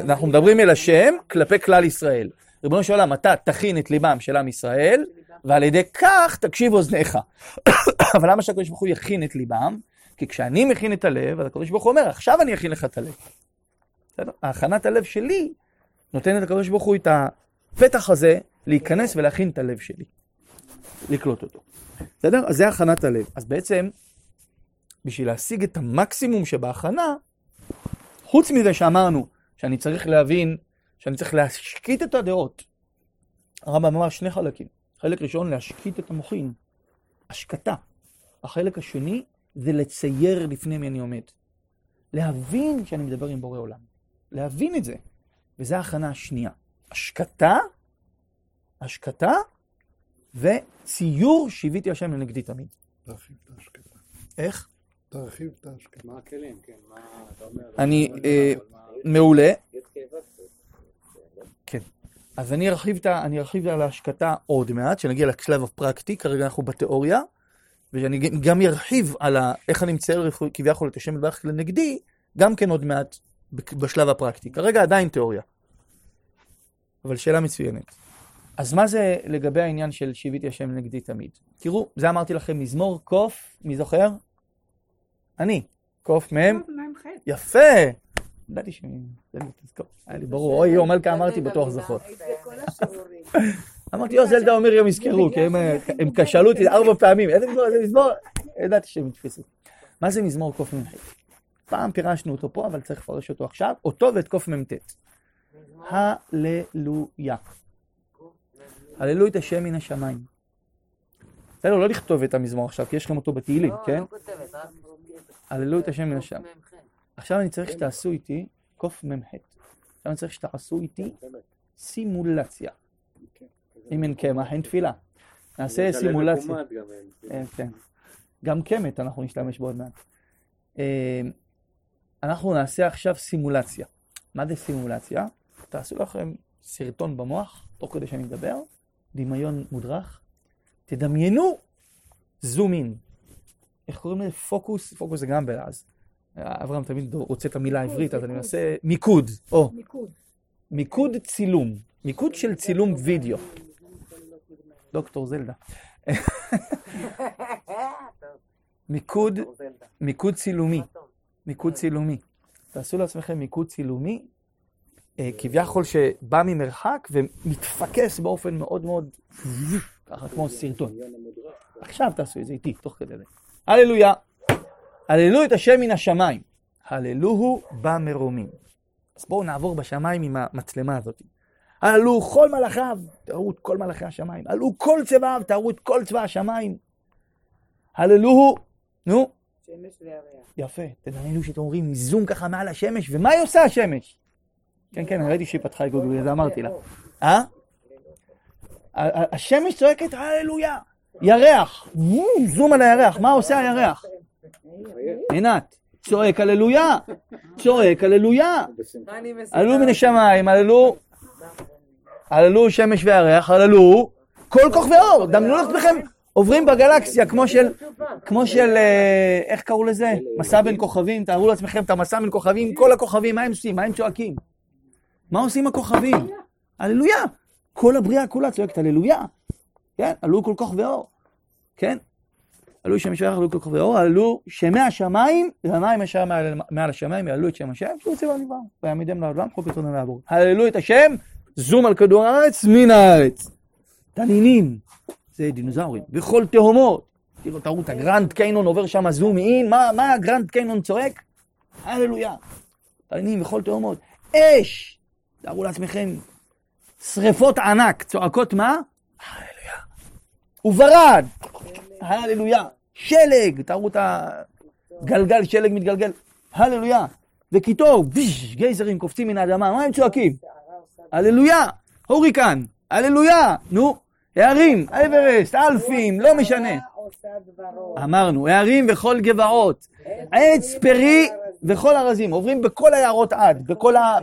אנחנו מדברים אל השם כלפי כלל ישראל. ריבונו של עולם, אתה תכין את ליבם של עם ישראל, ועל ידי כך תקשיב אוזניך. אבל למה שהקדוש ברוך הוא יכין את ליבם? כי כשאני מכין את הלב, אז הקדוש ברוך הוא אומר, עכשיו אני אכין לך את הלב. ההכנת הלב שלי נותנת הקדוש ברוך הוא את הפתח הזה להיכנס ולהכין את הלב שלי. לקלוט אותו. בסדר? אז זה הכנת הלב. אז בעצם, בשביל להשיג את המקסימום שבהכנה, חוץ מזה שאמרנו שאני צריך להבין, שאני צריך להשקיט את הדעות. הרמב"ם אמר שני חלקים. חלק ראשון, להשקיט את המוחין. השקטה. החלק השני, זה לצייר לפני מי אני עומד. להבין שאני מדבר עם בורא עולם. להבין את זה. וזה ההכנה השנייה. השקטה, וציור שיביתי השם לנגדי תמיד. תרחיב את ההשקטה. איך? תרחיב את ההשקטה. מה הכלים? כן, מה אתה אומר? אני מעולה. כן. אז אני ארחיב על ההשקטה עוד מעט, שנגיע לשלב הפרקטי, כרגע אנחנו בתיאוריה, ואני גם ארחיב על איך אני מצייר כביכול את השם לנגדי, גם כן עוד מעט בשלב הפרקטי. כרגע עדיין תיאוריה. אבל שאלה מצוינת. אז מה זה לגבי העניין של שיביתי השם נגדי תמיד? תראו, זה אמרתי לכם מזמור קוף, מי זוכר? אני, קוף מהם. יפה! ידעתי שאני... היה לי ברור, אוי יום, אלכה אמרתי בטוח זכות. אמרתי, זלדה אומר יום יזכרו, כי הם כשלו אותי 4 פעמים. איזה מזמור? ידעתי שהם יתפסו. מה זה מזמור קוף מהם? פעם פירשנו אותו פה, אבל צריך לפרש אותו עכשיו, אותו ואת קוף ממתת. הללויה. הללו את השם מן השמיים. בסדר, לא לכתוב את המזמור עכשיו, כי יש לכם אותו בתהילים, כן? לא כותבת, רק... הללו את השם מן השמיים. עכשיו אני צריך שתעשו איתי, קוף ממחת. עכשיו אני צריך שתעשו איתי סימולציה. אם אין קמח, אין תפילה. נעשה סימולציה. גם קמת אנחנו נשתמש בו עוד מעט. אנחנו נעשה עכשיו סימולציה. מה זה סימולציה? תעשו לכם סרטון במוח, תוך כדי שאני מדבר. דמיון מודרך, תדמיינו זום אין. איך קוראים לזה? פוקוס, פוקוס זה גם בלעז. אברהם תמיד רוצה את המילה העברית, אז אני מנסה מיקוד. מיקוד צילום, מיקוד של צילום וידאו. דוקטור זלדה. מיקוד צילומי. תעשו לעצמכם מיקוד צילומי, כביכול שבא ממרחק ומתפקס באופן מאוד מאוד ככה כמו סרטון. עכשיו תעשו את זה איתי, תוך כדי זה. הללויה. הללו את השם מן השמיים. הללוהו במרומים. אז בואו נעבור בשמיים עם המצלמה הזאת. עלו כל מלאכיו, תראו את כל מלאכי השמיים. עלו כל צבאיו, תראו את כל צבא השמיים. הללוהו, נו. שמש וירח. יפה, תדמיינו שאתם אומרים, זום ככה מעל השמש, ומה היא עושה השמש? כן, כן, ראיתי שהיא פתחה גוגל, אז אמרתי לה. אה? השמש צועקת, הללויה. ירח, זום על הירח, מה עושה הירח? עינת. צועק הללויה, צועק הללויה. עלו מן השמיים, עלו שמש וירח, עלו כל כוכב ואור. דמיינו לכם, עוברים בגלקסיה כמו של איך קראו לזה? מסע בין כוכבים. תארו לעצמכם את המסע בין כוכבים, כל הכוכבים, מה הם עושים? מה הם צועקים? מה עושים הכוכבים? הללויה. כל הבריאה כולה צועקת הללויה. כן, עלו כל כוכב ואור. כן? עלו שם השמיים, עלו כל כוכבי האור, עלו שמי השמיים, והמים אשר מעל השמיים, יעלו את שם השם, שהוא צבע נברא, ויעמידם לעולם, חוק יתרונן לעבור. הללו את השם, זום על כדור הארץ, מן הארץ. תנינים, זה דינוזאורים, בכל תהומות. תראו את הגרנד קיינון עובר שם זום, מה הגרנד קיינון צועק? הללויה. תנינים, בכל תהומות. אש, תארו לעצמכם, שריפות ענק, צועקות מה? הללויה. וברד. הללויה. שלג, תראו את הגלגל, שלג מתגלגל, הללויה. וקיטור, גייזרים קופצים מן האדמה, מה הם צועקים? הללויה. הוריקן, הללויה. נו, הערים, אברסט, אלפים, לא משנה. אמרנו, הערים וכל גבעות, עץ, פרי וכל הרזים, עוברים בכל היערות עד,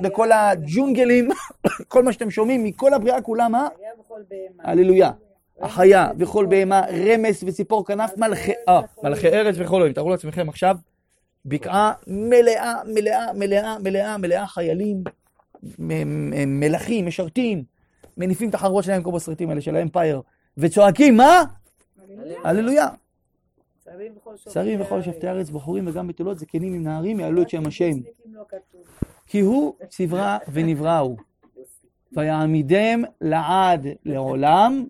בכל הג'ונגלים, כל מה שאתם שומעים, מכל הבריאה כולה, מה? הללויה. החיה וכל בהמה, רמס וציפור כנף, מלכי ארץ וכל אוהב. תראו לעצמכם עכשיו, בקעה מלאה, מלאה, מלאה, מלאה, מלאה, חיילים, מלכים, משרתים, מניפים את החרבות שלהם כמו בסרטים האלה של האמפייר, וצועקים, מה? הללויה. שרים וכל שבתי ארץ, בחורים וגם בתולות, זקנים עם נערים, יעלו את שם השם. כי הוא צברא ונבראו, ויעמידם לעד לעולם,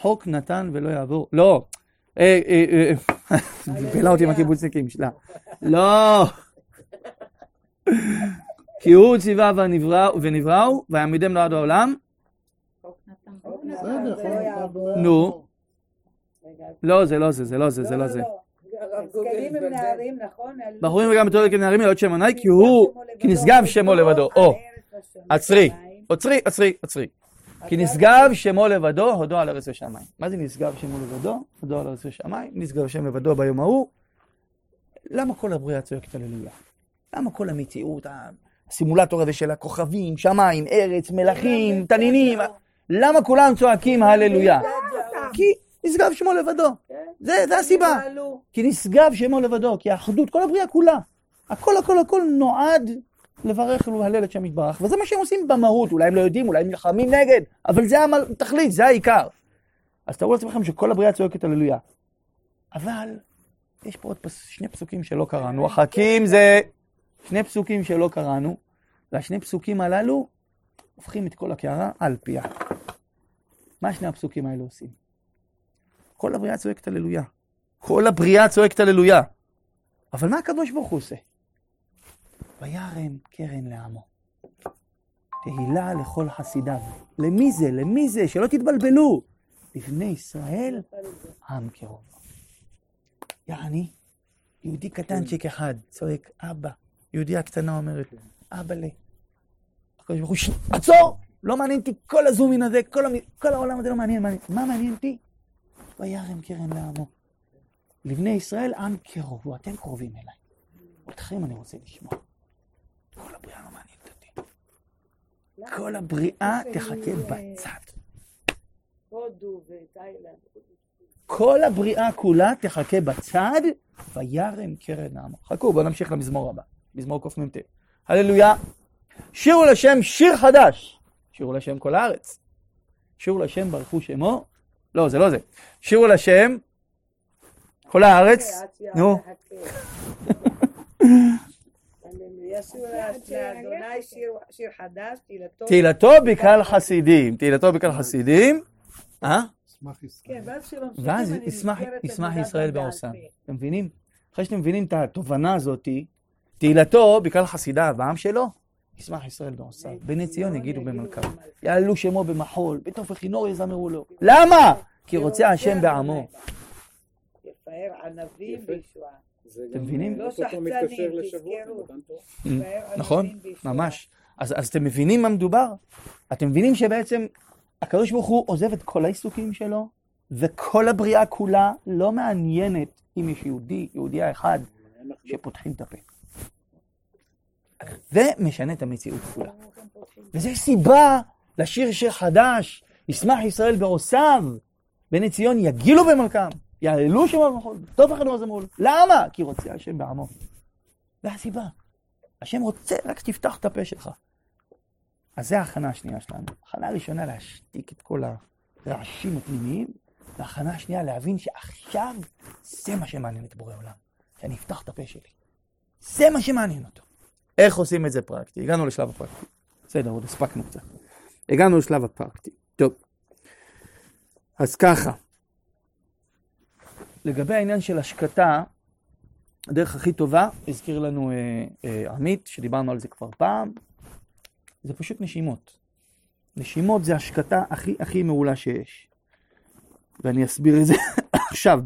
חוק נתן ולא יעבור. לא. פילה אותי עם הקיבוצניקים שלה. לא. כי הוא ציווה ונבראו, ויעמידם לעד העולם. נו. לא, זה לא זה, זה לא זה, זה לא זה. זקנים הם נערים, נכון? בחורים וגם בתולות כנערים יעלו את שם עיני, כי הוא, כי נשגב שמו לבדו. או. עצרי. כי נשגב שמו לבדו, הודו על ארץ ושמיים. מה זה נשגב שמו לבדו? הודו על ארץ ושמיים. נשגב שם לבדו ביום ההוא. למה כל הבריאה צועקת הללויה? למה כל המציאות, הסימולטור הזה של הכוכבים, שמיים, ארץ, מלאכים, תנינים, למה כולם צועקים הללויה? כי נשגב שמו לבדו. זה הסיבה. כי נשגב שמו לבדו, כי האחדות, כל הבריאה כולה, הכל נועד לברך ולהלל את שם יתברך, וזה מה שהם עושים במהות, אולי הם לא יודעים, אולי הם נלחמים נגד, אבל זה התכלית, זה העיקר. אז תראו לעצמכם שכל הבריאה צועקת הללויה. אבל יש פה עוד שני פסוקים שלא קראנו, החכים זה שני פסוקים שלא קראנו, והשני פסוקים הללו הופכים את כל הקערה על פיה. מה שני הפסוקים האלה עושים? כל הבריאה צועקת הללויה. כל הבריאה צועקת הללויה. אבל מה הקדוש ברוך הוא עושה? וירם קרן לעמו, תהילה לכל חסידיו. למי זה? למי זה? שלא תתבלבלו. לבני ישראל, עם קרוב. יעני, יהודי קטנצ'יק אחד צועק, אבא. יהודייה קטנה אומרת, אבא לי. הקדוש ברוך הוא, עצור! לא מעניין אותי כל הזומין הזה, כל העולם הזה לא מעניין. מה מעניין אותי? וירם קרן לעמו. לבני ישראל, עם קרוב. אתם קרובים אליי. אתכם אני רוצה לשמוע. כל הבריאה לא מעניינת אותי. כל הבריאה תחכה בצד. כל הבריאה כולה תחכה בצד, וירם קרן לעמו. חכו, בואו נמשיך למזמור הבא. מזמור קמ"ט. הללויה. שירו לשם שיר חדש. שירו לשם כל הארץ. שירו לשם ברכו שמו. לא, זה לא זה. שירו לשם כל הארץ. נו. שיר חדש, תהילתו בקהל חסידים. ישמח ישראל. כן, ואז ישמח ישראל בעושה. אתם מבינים? אחרי שאתם מבינים את התובנה הזאת, תהילתו בגלל חסידיו והעם שלו, ישמח ישראל בעושה. בני ציון יגידו במלכיו. יעלו שמו במחול, בתופי כינור יזמרו לו. למה? כי רוצה השם בעמו. יפאר ענבים בישועה. אתם מבינים? לא שחצנים, תזכרו. נכון, ממש. אז אתם מבינים מה מדובר? אתם מבינים שבעצם הקדוש ברוך הוא עוזב את כל העיסוקים שלו, וכל הבריאה כולה לא מעניינת אם יש יהודי, יהודייה אחד, שפותחים את הפה. זה משנה את המציאות כולה. וזו סיבה לשיר שיר חדש, ישמח ישראל בעושיו, בני ציון יגילו במלכם, יעלו שם במחול, טוב אחד לא זמול. למה? כי רוצה השם בעמו. זה הסיבה. השם רוצה רק שתפתח את הפה שלך. אז זה ההכנה השנייה שלנו. ההכנה הראשונה להשתיק את כל הרעשים הפנימיים, וההכנה השנייה להבין שעכשיו זה מה שמעניין את בורא עולם. שאני אפתח את הפה שלי. זה מה שמעניין אותו. איך עושים את זה פרקטי? הגענו לשלב הפרקטי. בסדר, עוד הספקנו קצת. הגענו לשלב הפרקטי. טוב. אז ככה. לגבי העניין של השקטה, הדרך הכי טובה, הזכיר לנו עמית, שדיברנו על זה כבר פעם, זה פשוט נשימות. נשימות זה השקטה הכי מעולה שיש. ואני אסביר את זה עכשיו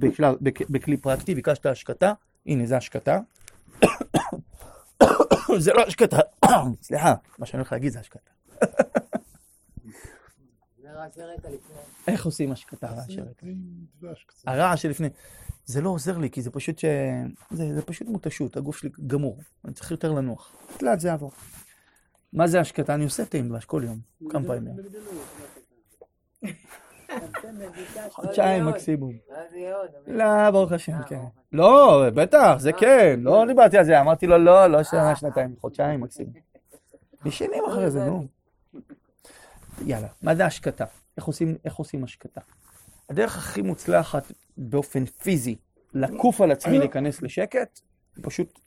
בכלי פרקטי, ביקשת השקטה, הנה זה השקטה. זה לא השקטה, סליחה, מה שאני הולך להגיד זה השקטה. איך עושים השקטה? הרע שלפני. זה לא עוזר לי, כי זה פשוט מותשות, הגוף שלי גמור, אני צריך יותר לנוח. תלת זה עבור. מה זה השקטה? אני עושה טעים דבש כל יום, כמה פעמים. חודשיים מקסימום. לא, ברוך השם, כן. לא, בטח, זה כן, לא דיברתי על זה, אמרתי לו לא שנתיים, חודשיים מקסימום. ישנים אחרי זה, נו. יאללה, מה זה השקטה? איך עושים השקטה? הדרך הכי מוצלחת באופן פיזי, לקוף על עצמי, להיכנס לשקט, פשוט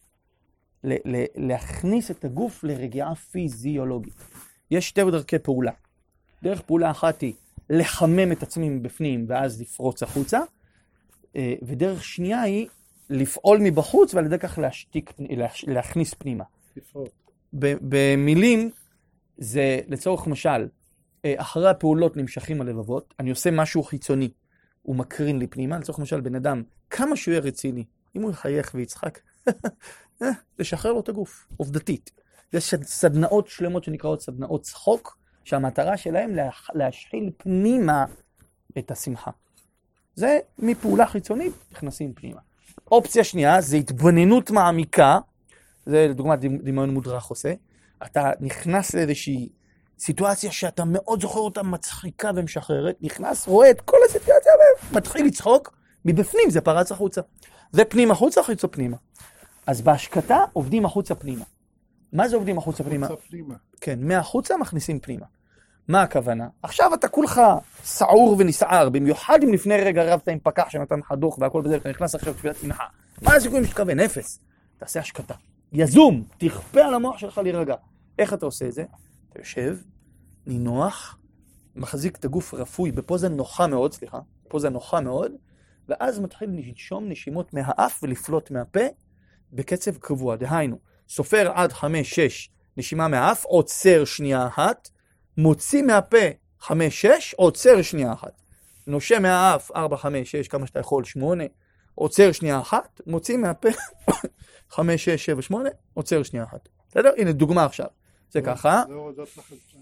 להכניס את הגוף לרגיעה פיזיולוגית. יש שתי דרכי פעולה. דרך פעולה אחת היא לחמם את עצמי מבפנים ואז לפרוץ החוצה, ודרך שנייה היא לפעול מבחוץ ועל ידי כך להכניס פנימה. במילים זה לצורך משל, אחרי הפעולות נמשכים הלבבות, אני עושה משהו חיצוני, הוא מקרין לי פנימה, לצורך למשל בן אדם, כמה שהוא יהיה רציני, אם הוא יחייך ויצחק, לשחרר לו את הגוף, עובדתית. יש סדנאות שלמות שנקראות סדנאות צחוק, שהמטרה שלהם להשחיל פנימה את השמחה. זה מפעולה חיצונית, נכנסים פנימה. אופציה שנייה, זה התבוננות מעמיקה, זה לדוגמת דמיון מודרך עושה, אתה נכנס לאיזושהי סיטואציה שאתה מאוד זוכר אותה מצחיקה ומשחררת, נכנס, רואה את כל הסיטואציה ומתחיל לצחוק, מבפנים זה פרץ החוצה. זה פנים החוצה, חוצה פנימה. אז בהשקטה עובדים החוצה פנימה. מה זה עובדים החוצה פנימה? כן, מהחוצה מכניסים פנימה. מה הכוונה? עכשיו אתה כולך סעור ונסער, במיוחד אם לפני רגע רבת עם פקח שנתן לך דוח והכל בזה, אתה נכנס אחרי תפילת מנחה. מה הסיכויים שתכוון? אפס. תעשה השקטה. יזום, תכפה על המוח שלך להירגע. איך אתה עושה את זה? אתה יושב, נינוח, מחזיק את הגוף רפוי בפוזה נוחה מאוד, ואז מתחיל לנשום נשימות מהאף ולפלוט מהפה בקצב קבוע. דהיינו, סופר עד 5-6 נשימה מהאף, עוצר שנייה אחת, מוציא מהפה 5-6, עוצר שנייה אחת. נושם מהאף 4-5-6, כמה שאתה יכול, 8, עוצר שנייה אחת, מוציא מהפה 5-6-7-8, עוצר שנייה אחת. בסדר? הנה דוגמה עכשיו. זה ככה. זה הורדות לחלצן.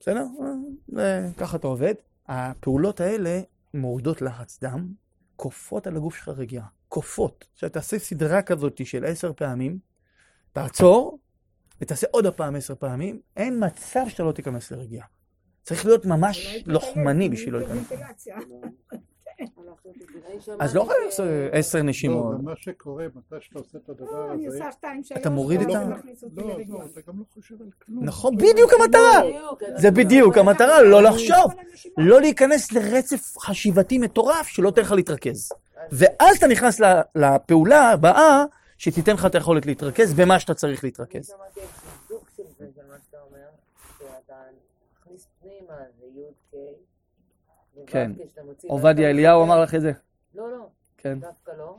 בסדר? וככה אתה עובד. הפעולות האלה מורדות לחץ דם, כופות על הגוף שלך רגיעה. כופות. שאתה עושה סדרה כזאת של 10 פעמים, תעצור, ותעשה עוד הפעם 10 פעמים, אין מצב שאתה לא תיכנס לרגיעה. צריך להיות ממש לוחמני בשביל לא להיכנס. אז לא חייב לעשות 10 נשימות. מה שקורה, מתי שאתה עושה את הדבר הזה, אתה מוריד את ה... לא, אתה גם לא חושב על כלום. נכון, בדיוק המטרה. זה בדיוק המטרה, לא לחשוב. לא להיכנס לרצף חשיבתי מטורף שלא תלך להתרכז. ואז אתה נכנס לפעולה הבאה, שתיתן לך את היכולת להתרכז במה שאתה צריך להתרכז. אני שמעתי את חיזוק של זה, זה מה שאתה אומר, שאתה מכניס פנימה, זה יוד קי. כן, עובדיה אליהו אמר לך את זה. לא, לא, דווקא לא.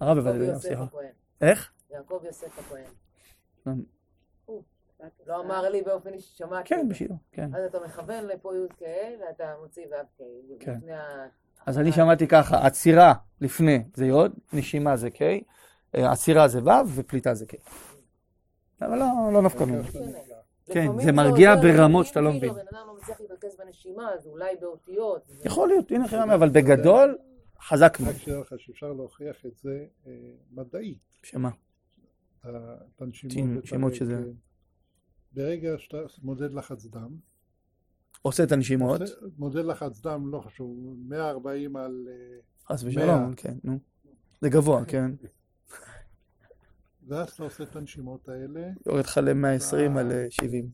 הרב עובדיה אליהו, סליחה. איך? יעקב יוסף הכהן. לא אמר לי באופן ששמעתי. כן, בשביל, כן. אז אתה מכוון לפה יוד קי, ואתה מוציא ואב קי. כן. אז אני שמעתי ככה, עצירה לפני זה יוד, נשימה זה קי, עצירה זה וו ופליטה זה קי. אבל לא נפקה ממנו. כן, זה מרגיע ברמות שאתה לא מבין. אם בן אדם לא מצליח להתרכז בנשימה, אז אולי באותיות. יכול להיות, הנה חרמי, אבל בגדול חזק מאוד. רק שאלה לך שאפשר להוכיח את זה מדעית. שמה? את הנשימות שזה... ברגע שאתה מודד לחץ דם, עושה את הנשימות. מודד לחץ דם, לא חשוב, 140 על... חס ושלום, כן, נו. זה גבוה, כן. ואז אתה עושה את הנשימות האלה. יורד לך ל-120 על 70.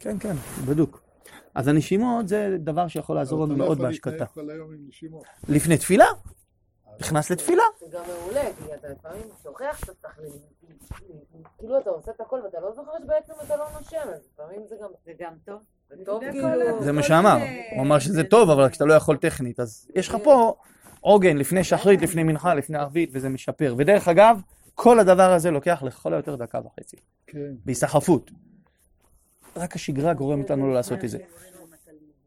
כן, כן, בדוק. אז הנשימות זה דבר שיכול לעזור לנו מאוד בהשקטה. אתה לא יכול להתנהל כל היום עם נשימות. לפני תפילה. נכנס לתפילה. זה גם מעולה, כי אתה לפעמים שוכח שאתה תכנן. כאילו אתה עושה את הכל ואתה לא זוכר שבעצם אתה לא נושם. אז לפעמים זה גם טוב. זה מה שאמר, הוא אמר שזה טוב, אבל כשאתה לא יכול טכנית, אז יש לך פה עוגן לפני שחרית, לפני מנחה, לפני ערבית, וזה משפר. ודרך אגב, כל הדבר הזה לוקח לכל היותר דקה וחצי, בהיסחפות. רק השגרה גורמת לנו לא לעשות את זה.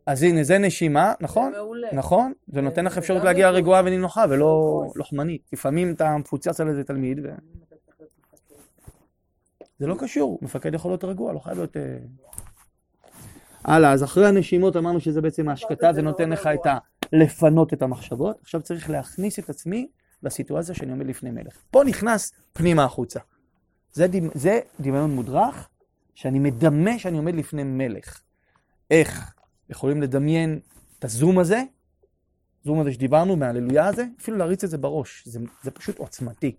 אז הנה, זה נשימה, נכון? נכון? זה נותן לך אפשרות להגיע רגועה ונינוחה, ולא לוחמנית. לפעמים אתה מפוצץ על איזה תלמיד, זה לא קשור, מפקד יכול להיות רגוע, לא חייב להיות... הלאה, אז אחרי הנשימות אמרנו שזה בעצם ההשקטה, זה נותן לך את לפנות את המחשבות. עכשיו צריך להכניס את עצמי לסיטואציה שאני עומד לפני מלך. פה נכנס פנימה החוצה. זה דמיון מודרך, שאני מדמה שאני עומד לפני מלך. איך יכולים לדמיין את הזום הזה? זום הזה שדיברנו, מההללויה הזה, אפילו להריץ את זה בראש. זה פשוט עוצמתי.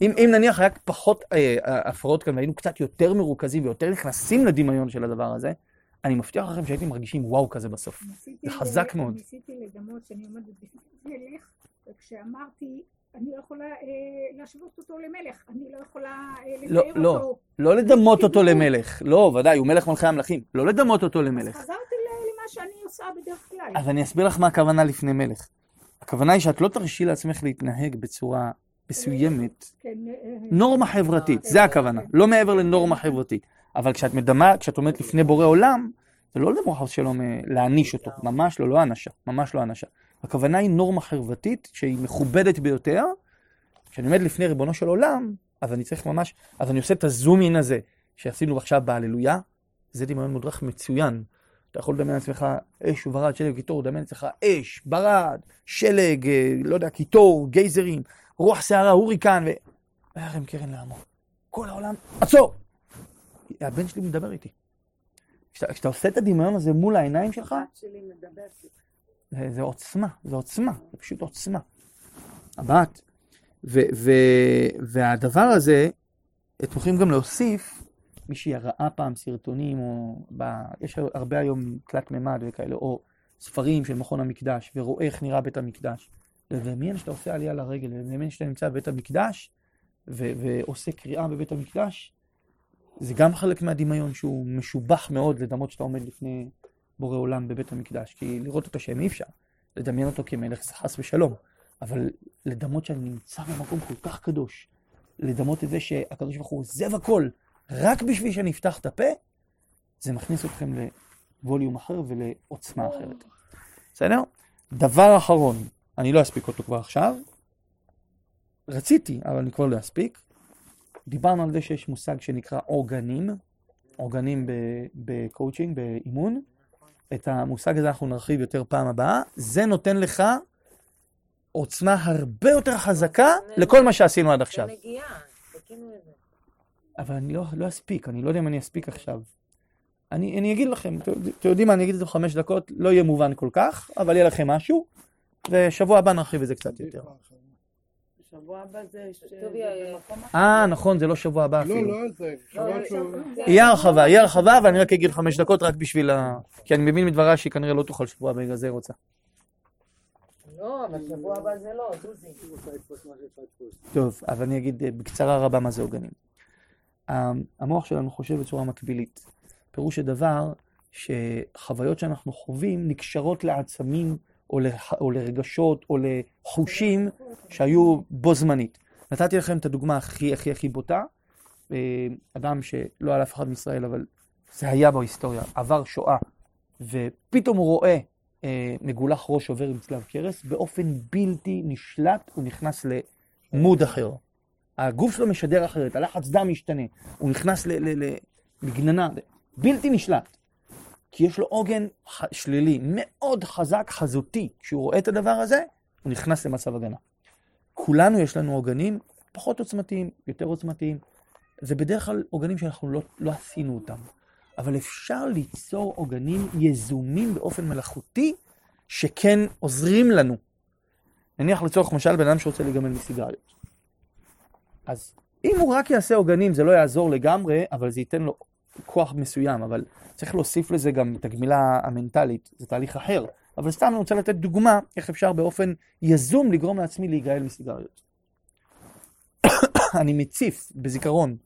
אם נניח היה פחות הפרעות כאן, והיינו קצת יותר מרוכזים ויותר נכנסים לדמיון של הדבר הזה, אני מבטיח לכם שהייתם מרגישים וואו כזה בסוף. זה חזק מאוד. ניסיתי לדמות שאני עומדת במלך, וכשאמרתי, אני לא יכולה להשוות אותו למלך, אני לא יכולה לתאר אותו. לא, לא לדמות אותו למלך. לא, ודאי, הוא מלך מלכי המלכים. לא לדמות אותו למלך. אז חזרתי למה שאני עושה בדרך כלל. אז אני אסביר לך מה הכוונה לפני מלך. הכוונה היא שאת לא תרשי לעצמך להתנהג בצורה מסוימת. נורמה חברתית, זה הכוונה. לא מעבר לנורמה חברתית. אבל כשאת עומדת לפני בורא עולם, זה לא דבר שלא להעניש אותו, ממש לא, לא אנשה, ממש לא אנשה. הכוונה היא נורמה חרבתית, שהיא מכובדת ביותר, כשאני עומד לפני ריבונו של עולם, אז אני צריך ממש, אז אני עושה את הזומין הזה, שעשינו עכשיו בהללויה, זה דמיון מודרך מצוין. אתה יכול לדמיין לעצמך אש וברד, שלג וקיטור, דמיין לעצמך אש, ברד, שלג, לא יודע, קיטור, גייזרים, רוח שערה, הוריקן, וירם קרן לעמו. כל העולם, עצור! הבן שלי מדבר איתי. כשאתה עושה את הדמיון הזה מול העיניים שלך, זה עוצמה, זה עוצמה, זה פשוט עוצמה. הבת, והדבר הזה, אתם יכולים גם להוסיף, מי שיראה פעם סרטונים, יש הרבה היום תלת ממד וכאלה, או ספרים של מכון המקדש, ורואה איך נראה בית המקדש. לדמיין שאתה עושה עלייה לרגל, לדמיין שאתה נמצא בבית המקדש, ועושה קריאה בבית המקדש, זה גם חלק מהדמיון שהוא משובח מאוד לדמות שאתה עומד לפני בורא עולם בבית המקדש, כי לראות אותו שם אי אפשר, לדמיין אותו כמלך חס ושלום, אבל לדמות שאני נמצא במקום כל כך קדוש, לדמות את זה שהקדוש ברוך הוא עוזב הכל, רק בשביל שאני אפתח את הפה, זה מכניס אתכם לווליום אחר ולעוצמה אחרת. בסדר? דבר אחרון, אני לא אספיק אותו כבר עכשיו, רציתי, אבל אני כבר לא אספיק, דיברנו על זה שיש מושג שנקרא אורגנים, אורגנים בקואוצ'ינג, באימון. את המושג הזה אנחנו נרחיב יותר פעם הבאה. זה נותן לך עוצמה הרבה יותר חזקה לכל מה שעשינו עד עכשיו. זה נגיעה, תקינו את זה. אבל אני לא אספיק, אני לא יודע אם אני אספיק עכשיו. אני אגיד לכם, אתם יודעים מה, אני אגיד את זה 5 דקות, לא יהיה מובן כל כך, אבל יהיה לכם משהו, ושבוע הבא נרחיב את זה קצת יותר. שבוע הבא זה במקום אחר. נכון, זה לא שבוע הבא אפילו. לא, זה שבוע שבוע. יהיה הרחבה, ואני רק אגיד 5 דקות רק בשביל כי אני מבין מדברה שהיא כנראה לא תוכל שבוע הבא, בגלל זה רוצה. לא, אבל שבוע הבא זה לא, דוזי. טוב, אבל אני אגיד בקצרה רבה מה זה עוגנים. המוח שלנו חושב בצורה מקבילית. פירוש הדבר שחוויות שאנחנו חווים נקשרות לעצמים או לרגשות או לחושים שהיו בו זמנית. נתתי לכם את הדוגמה הכי בוטה. אדם שלא על אף אחד מישראל, אבל זה היה בהיסטוריה, עבר שואה, ופתאום הוא רואה מגולח ראש עובר עם צלב קרס, באופן בלתי נשלט הוא נכנס למוד אחר. הגוף שלו משדר אחרת, הלחץ דם משתנה, הוא נכנס לגננה, בלתי נשלט. כי יש לו עוגן שלילי מאוד חזק, חזותי. כשהוא רואה את הדבר הזה, הוא נכנס למצב הגנה. כולנו יש לנו עוגנים פחות עוצמתיים, יותר עוצמתיים. זה בדרך כלל עוגנים שאנחנו לא עשינו אותם. אבל אפשר ליצור עוגנים יזומים באופן מלאכותי, שכן עוזרים לנו. נניח לצורך משל בן אדם שרוצה להיגמל מסיגריות. אז אם הוא רק יעשה עוגנים, זה לא יעזור לגמרי, אבל זה ייתן לו כוח מסוים, אבל צריך להוסיף לזה גם את הגמילה המנטלית, זה תהליך אחר. אבל סתם אני רוצה לתת דוגמה, איך אפשר באופן יזום לגרום לעצמי להיגאל מסיגריות. אני מציף בזיכרון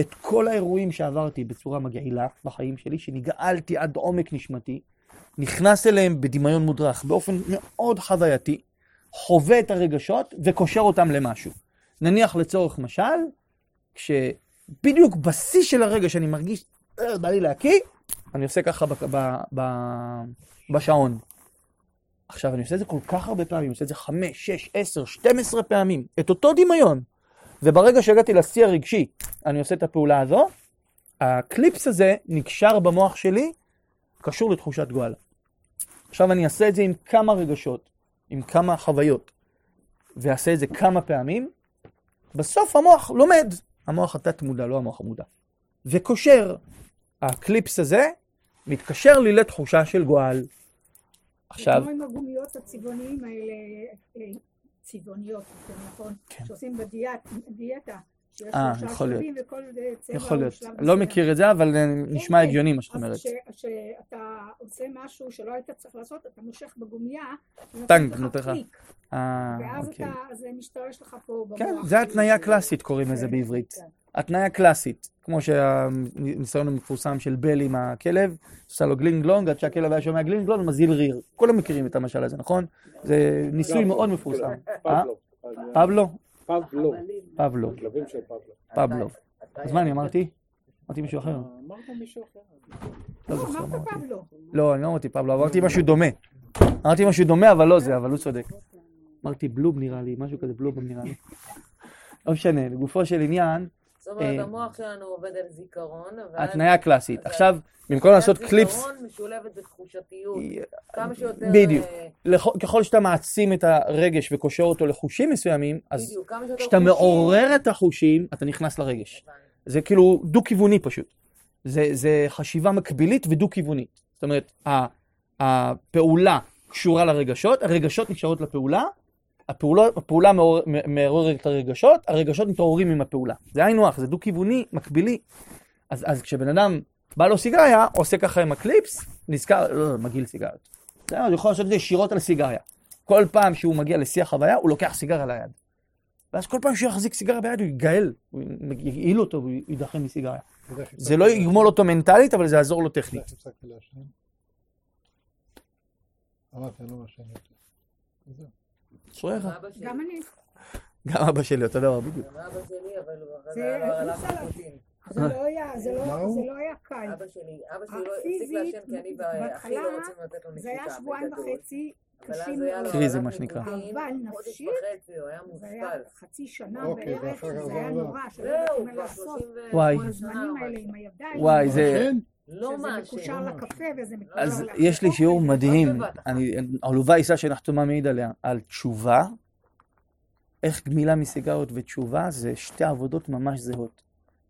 את כל האירועים שעברתי בצורה מגעילה בחיים שלי, שנגאלתי עד עומק נשמתי, נכנס אליהם בדמיון מודרך, באופן מאוד חווייתי, חווה את הרגשות וקושר אותם למשהו. נניח לצורך משל, כשבדיוק בשיא של הרגע שאני מרגיש, בא לי להקיא, אני עושה ככה בשעון. עכשיו אני עושה את זה כל כך הרבה פעמים, אני עושה את זה 5, 6, 10, 12 פעמים, את אותו דמיון. וברגע שהגעתי לשיא הרגשי, אני עושה את הפעולה הזו, הקליפס הזה נקשר במוח שלי, קשור לתחושת גואלה. עכשיו אני אעשה את זה עם כמה רגשות, עם כמה חוויות, ואעשה את זה כמה פעמים, בסוף המוח לומד, המוח התת מודע, לא המוח המודע. וקושר, הקליפס הזה מתקשר לי לתחושה של גואל. עכשיו... כמו עם הגומיות הצבעוניים האלה... צבעוניות, נכון? שעושים בדיאטה, שיש שלושה שלבים וכל צבע הוא שלב. לא מכיר את זה, אבל נשמע הגיוני מה שאת אומרת. כשאתה עושה משהו שלא היית צריך לעשות, אתה מושך בגומיה, טנק, נותך. ואז זה משתרש לך פה. כן, זה התניה קלאסית קוראים לזה בעברית. התניה קלאסית, כמו שהניסיון המפורסם של בל עם הכלב, עושה לו גלינג לונג, עד שהכלב היה שומע גלינג לונג, מזיל ריר. כולם מכירים את המשל הזה, נכון? זה ניסוי מאוד מפורסם. פבלו. פבלו? פבלו. פבלו. כלבים של פבלו. פבלו. אז מה אני אמרתי? אמרתי מישהו אחר. אמרת מישהו אחר. לא, אמרת פבלו. לא, אני לא אמרתי פבלו, אמרתי משהו דומה. אמרתי משהו דומה, אבל לא זה, אבל הוא צודק. אמרתי בלוב נראה לי, משהו כזה בלוב נראה לי. לא משנה, לגופו של עניין, זאת אומרת, המוח שלנו עובד על זיכרון. התניה קלאסית. עכשיו, במקום לעשות קליפס... זיכרון משולבת בתחושתיות. כמה שיותר... בדיוק. ככל שאתה מעצים את הרגש וקושר אותו לחושים מסוימים, אז כשאתה מעורר את החושים, אתה נכנס לרגש. זה כאילו דו-כיווני פשוט. זה חשיבה מקבילית ודו-כיוונית. זאת אומרת, הפעולה קשורה לרגשות, הרגשות נקשרות לפעולה, הפעולה מעוררת את הרגשות, הרגשות מתעוררים עם הפעולה. זה היינו אח, זה דו-כיווני, מקבילי. אז כשבן אדם בא לו סיגריה, עושה ככה עם הקליפס, נזכר, לא, מגיל סיגריות. זה יכול לעשות את זה ישירות על סיגריה. כל פעם שהוא מגיע לשיח חוויה, הוא לוקח סיגריה ליד. ואז כל פעם שהוא יחזיק סיגריה ביד, הוא יגאל, הוא יגאיל אותו, הוא ידחם מסיגריה. זה לא יגמול אותו מנטלית, אבל זה יעזור לו טכנית. צורך. גם אני. גם אבא שלי, אתה לא רביבי. גם אבא שלי, אבל הוא הלך לחוטין. זה לא היה קל. אבא שלי לא הפסיק להשם, כי אני והאחי לא רוצים לתת לו נפיקה. זה היה 2.5 קשים. קריזי, מה שנקרא. אבל נפשית, זה היה חצי שנה בערך, שזה היה נורא, שלא יודעים מה לעשות. וואי. הזמנים האלה עם הידיים. וואי, זה... שזה מקושר לקפה וזה מקושר לקפה. אז יש לי שיעור מדהים, הלובה איסה שנחתומה מעיד עליה, על תשובה, איך גמילה מסיגריות ותשובה, זה שתי עבודות ממש זהות.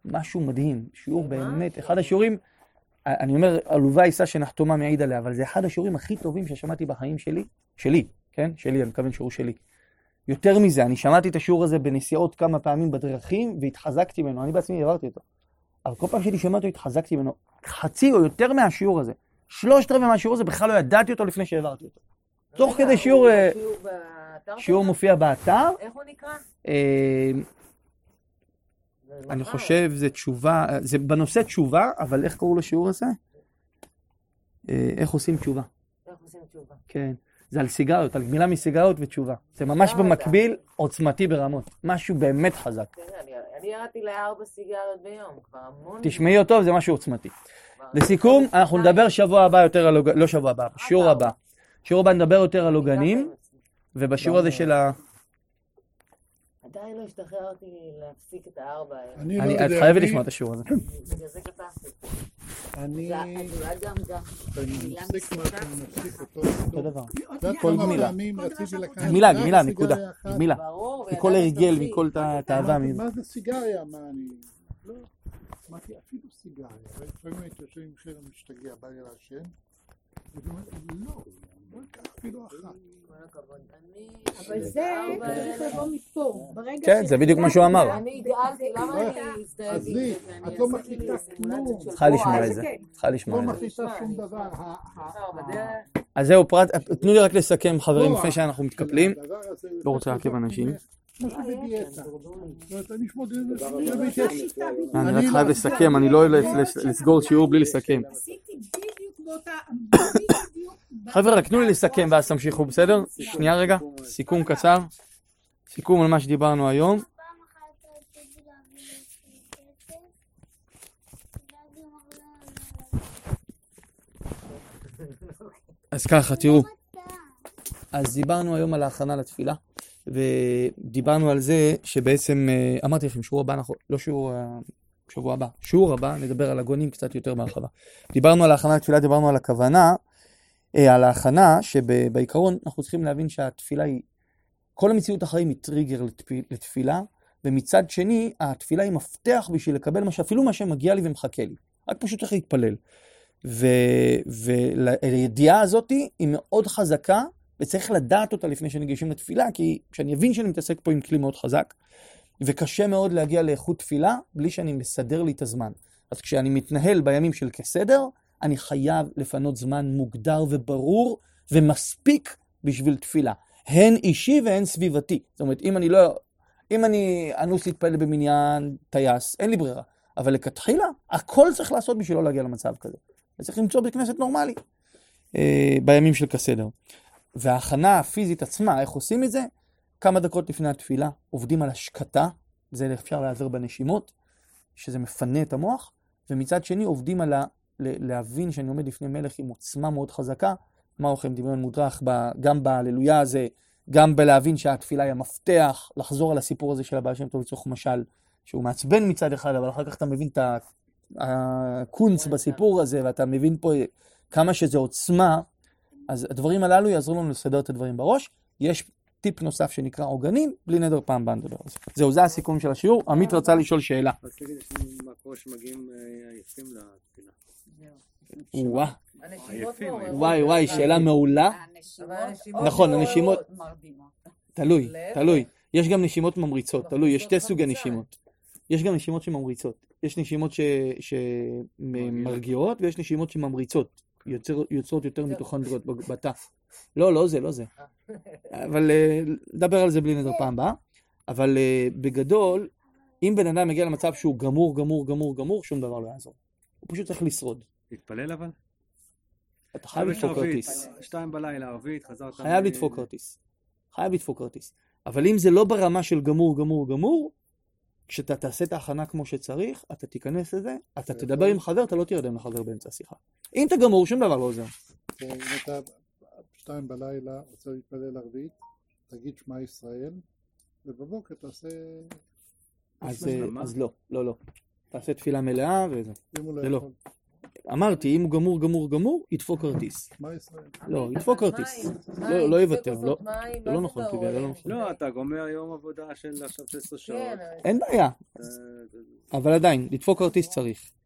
משהו מדהים, שיעור באמת, אחד השיעורים, אני אומר, הלובה איסה שנחתומה מעיד עליה, אבל זה אחד השיעורים הכי טובים ששמעתי בחיים שלי, כן? שלי, אני מקווה שיעור שלי. יותר מזה, אני שמעתי את השיעור הזה בנסיעות כמה פעמים בדרכים, והתחזקתי ממנו, אני בעצמי עברתי אותו. אבל כל פעם שלי שמעתי, התחזקתי ממנו חצי או יותר מהשיעור הזה. 3/4 מהשיעור הזה בכלל לא ידעתי אותו לפני שהעברתי אותו. תוך כדי שיעור, שיעור מופיע באתר. איך הוא נקרא? אני חושב, זה תשובה, זה בנושא תשובה, אבל איך קראו לשיעור הזה? איך עושים תשובה. איך עושים תשובה. כן. זה על סיגריות, על גמילה מסיגריות ותשובה. זה ממש במקביל עוצמתי ברמות. משהו באמת חזק. אני ירדתי ל4 סיגריות ביום, כבר המון. תשמעי אותו, זה משהו עוצמתי. לסיכום, אנחנו נדבר שבוע הבא יותר על עוגנים, לא שבוע הבא, בשיעור הבא. בשיעור הבא נדבר יותר על עוגנים, ובשיעור הזה של ה... עדיין לא השתחררתי להפסיק את 4. את חייבת לשמוע את השיעור הזה. זה זה קטסטי. אני מפסיק מה שאני מפסיק אותו. אותו דבר. כל מילה. מילה, מילה, נקודה. מילה. מכל הרגל, מכל תאווה. מה זה סיגריה? מה אני... לא, אמרתי אפילו סיגריה. לפעמים הייתי יושב עם חרם משתגע, בא לי להשן. ואני אומרת, לא. אבל זה צריך לבוא מפה. כן, זה בדיוק מה שהוא אמר. אני הגעלתי, למה אני הזדהגתי? את לא מחליטה כלום. צריכה לשמוע את זה. לא מחליטה שום דבר. אז זהו, תנו לי רק לסכם חברים לפני שאנחנו מתקפלים. לא רוצה לעכב אנשים. אני רק חייב לסכם, אני לא הולך לסגור שיעור בלי לסכם. חבר'ה, תנו לי לסכם ואז תמשיכו, בסדר? שנייה רגע, סיכום קצר. סיכום על מה שדיברנו היום. אז ככה, תראו. אז דיברנו היום על ההכנה לתפילה, ודיברנו על זה שבעצם, אמרתי לכם, שיעור הבא, לא שיעור... שבוע הבא, שיעור הבא, נדבר על עוגנים קצת יותר בהרחבה. דיברנו על ההכנה לתפילה, דיברנו על הכוונה, על ההכנה, שבעיקרון אנחנו צריכים להבין שהתפילה היא, כל המציאות החיים היא טריגר לתפילה, ומצד שני, התפילה היא מפתח בשביל לקבל מה שאפילו מה שמגיע לי ומחכה לי. רק פשוט איך להתפלל. והידיעה הזאת היא מאוד חזקה, וצריך לדעת אותה לפני שניגשים לתפילה, כי כשאני אבין שאני מתעסק פה עם כלי מאוד חזק, וקשה מאוד להגיע לאיכות תפילה בלי שאני מסדר לי את הזמן. אז כשאני מתנהל בימים של כסדר, אני חייב לפנות זמן מוגדר וברור ומספיק בשביל תפילה. הן אישי והן סביבתי. זאת אומרת, אם אני אנוס להתפעל במניין טייס, אין לי ברירה. אבל לכתחילה, הכל צריך לעשות בשביל לא להגיע למצב כזה. צריך למצוא בכנסת נורמלי בימים של כסדר. וההכנה הפיזית עצמה, איך עושים את זה? כמה דקות לפני התפילה, עובדים על השקטה, זה אפשר לעזר בנשימות, שזה מפנה את המוח, ומצד שני עובדים על להבין שאני עומד לפני מלך עם עוצמה מאוד חזקה, מה אוכם דמיון מודרך, גם בהללויה הזה, גם בלהבין שהתפילה היא המפתח, לחזור על הסיפור הזה של הבעל שם טוב לצורך משל, שהוא מעצבן מצד אחד, אבל אחר כך אתה מבין את הקונץ בסיפור הזה, ואתה מבין פה כמה שזה עוצמה, אז הדברים הללו יעזרו לנו לסדר את הדברים בראש, יש טיפ נוסף שנקרא עוגנים, בלי נדר פעם בנדבר. זהו, זה הסיכום של השיעור. עמית רצה לשאול שאלה. אז תגיד, יש לי מקור שמגיעים עייפים לתפילה. וואה. וואי וואי, שאלה מעולה. נכון, הנשימות... תלוי, תלוי. יש גם נשימות ממריצות, תלוי. יש שתי סוגי נשימות. יש גם נשימות שממריצות. יש נשימות שמרגיעות, ויש נשימות שממריצות. יוצרות יותר מיטוכונדריות בתא. לא, לא זה, לא זה. אבל נדבר על זה בלי נדר פעם באה. אבל בגדול, אם בן אדם מגיע למצב שהוא גמור, גמור, גמור, גמור, שום דבר לא יעזור. הוא פשוט צריך לשרוד. להתפלל אבל? אתה חייב לדפוק כרטיס. 2 בלילה, ערבית, חזרת... חייב לדפוק כרטיס. חייב לדפוק כרטיס. אבל אם זה לא ברמה של גמור, גמור, גמור, כשאתה תעשה את ההכנה כמו שצריך, אתה תיכנס לזה, אתה תדבר עם חבר, אתה לא תירדם לחבר באמצע השיחה. אם אתה גמור, שום דבר לא עוזר. 2 בלילה, רוצה להתפלל ערבית, תגיד שמע ישראל, ובבוקר תעשה... אז לא, לא, לא. תעשה תפילה מלאה וזה. זה לא. אמרתי, אם הוא גמור, גמור, גמור, ידפוק כרטיס. מה ישראל? לא, ידפוק כרטיס. לא יוותר. לא נכון, טבעי, לא נכון. לא, אתה גומר יום עבודה של עכשיו 16 שעות. אין בעיה. אבל עדיין, ידפוק כרטיס צריך.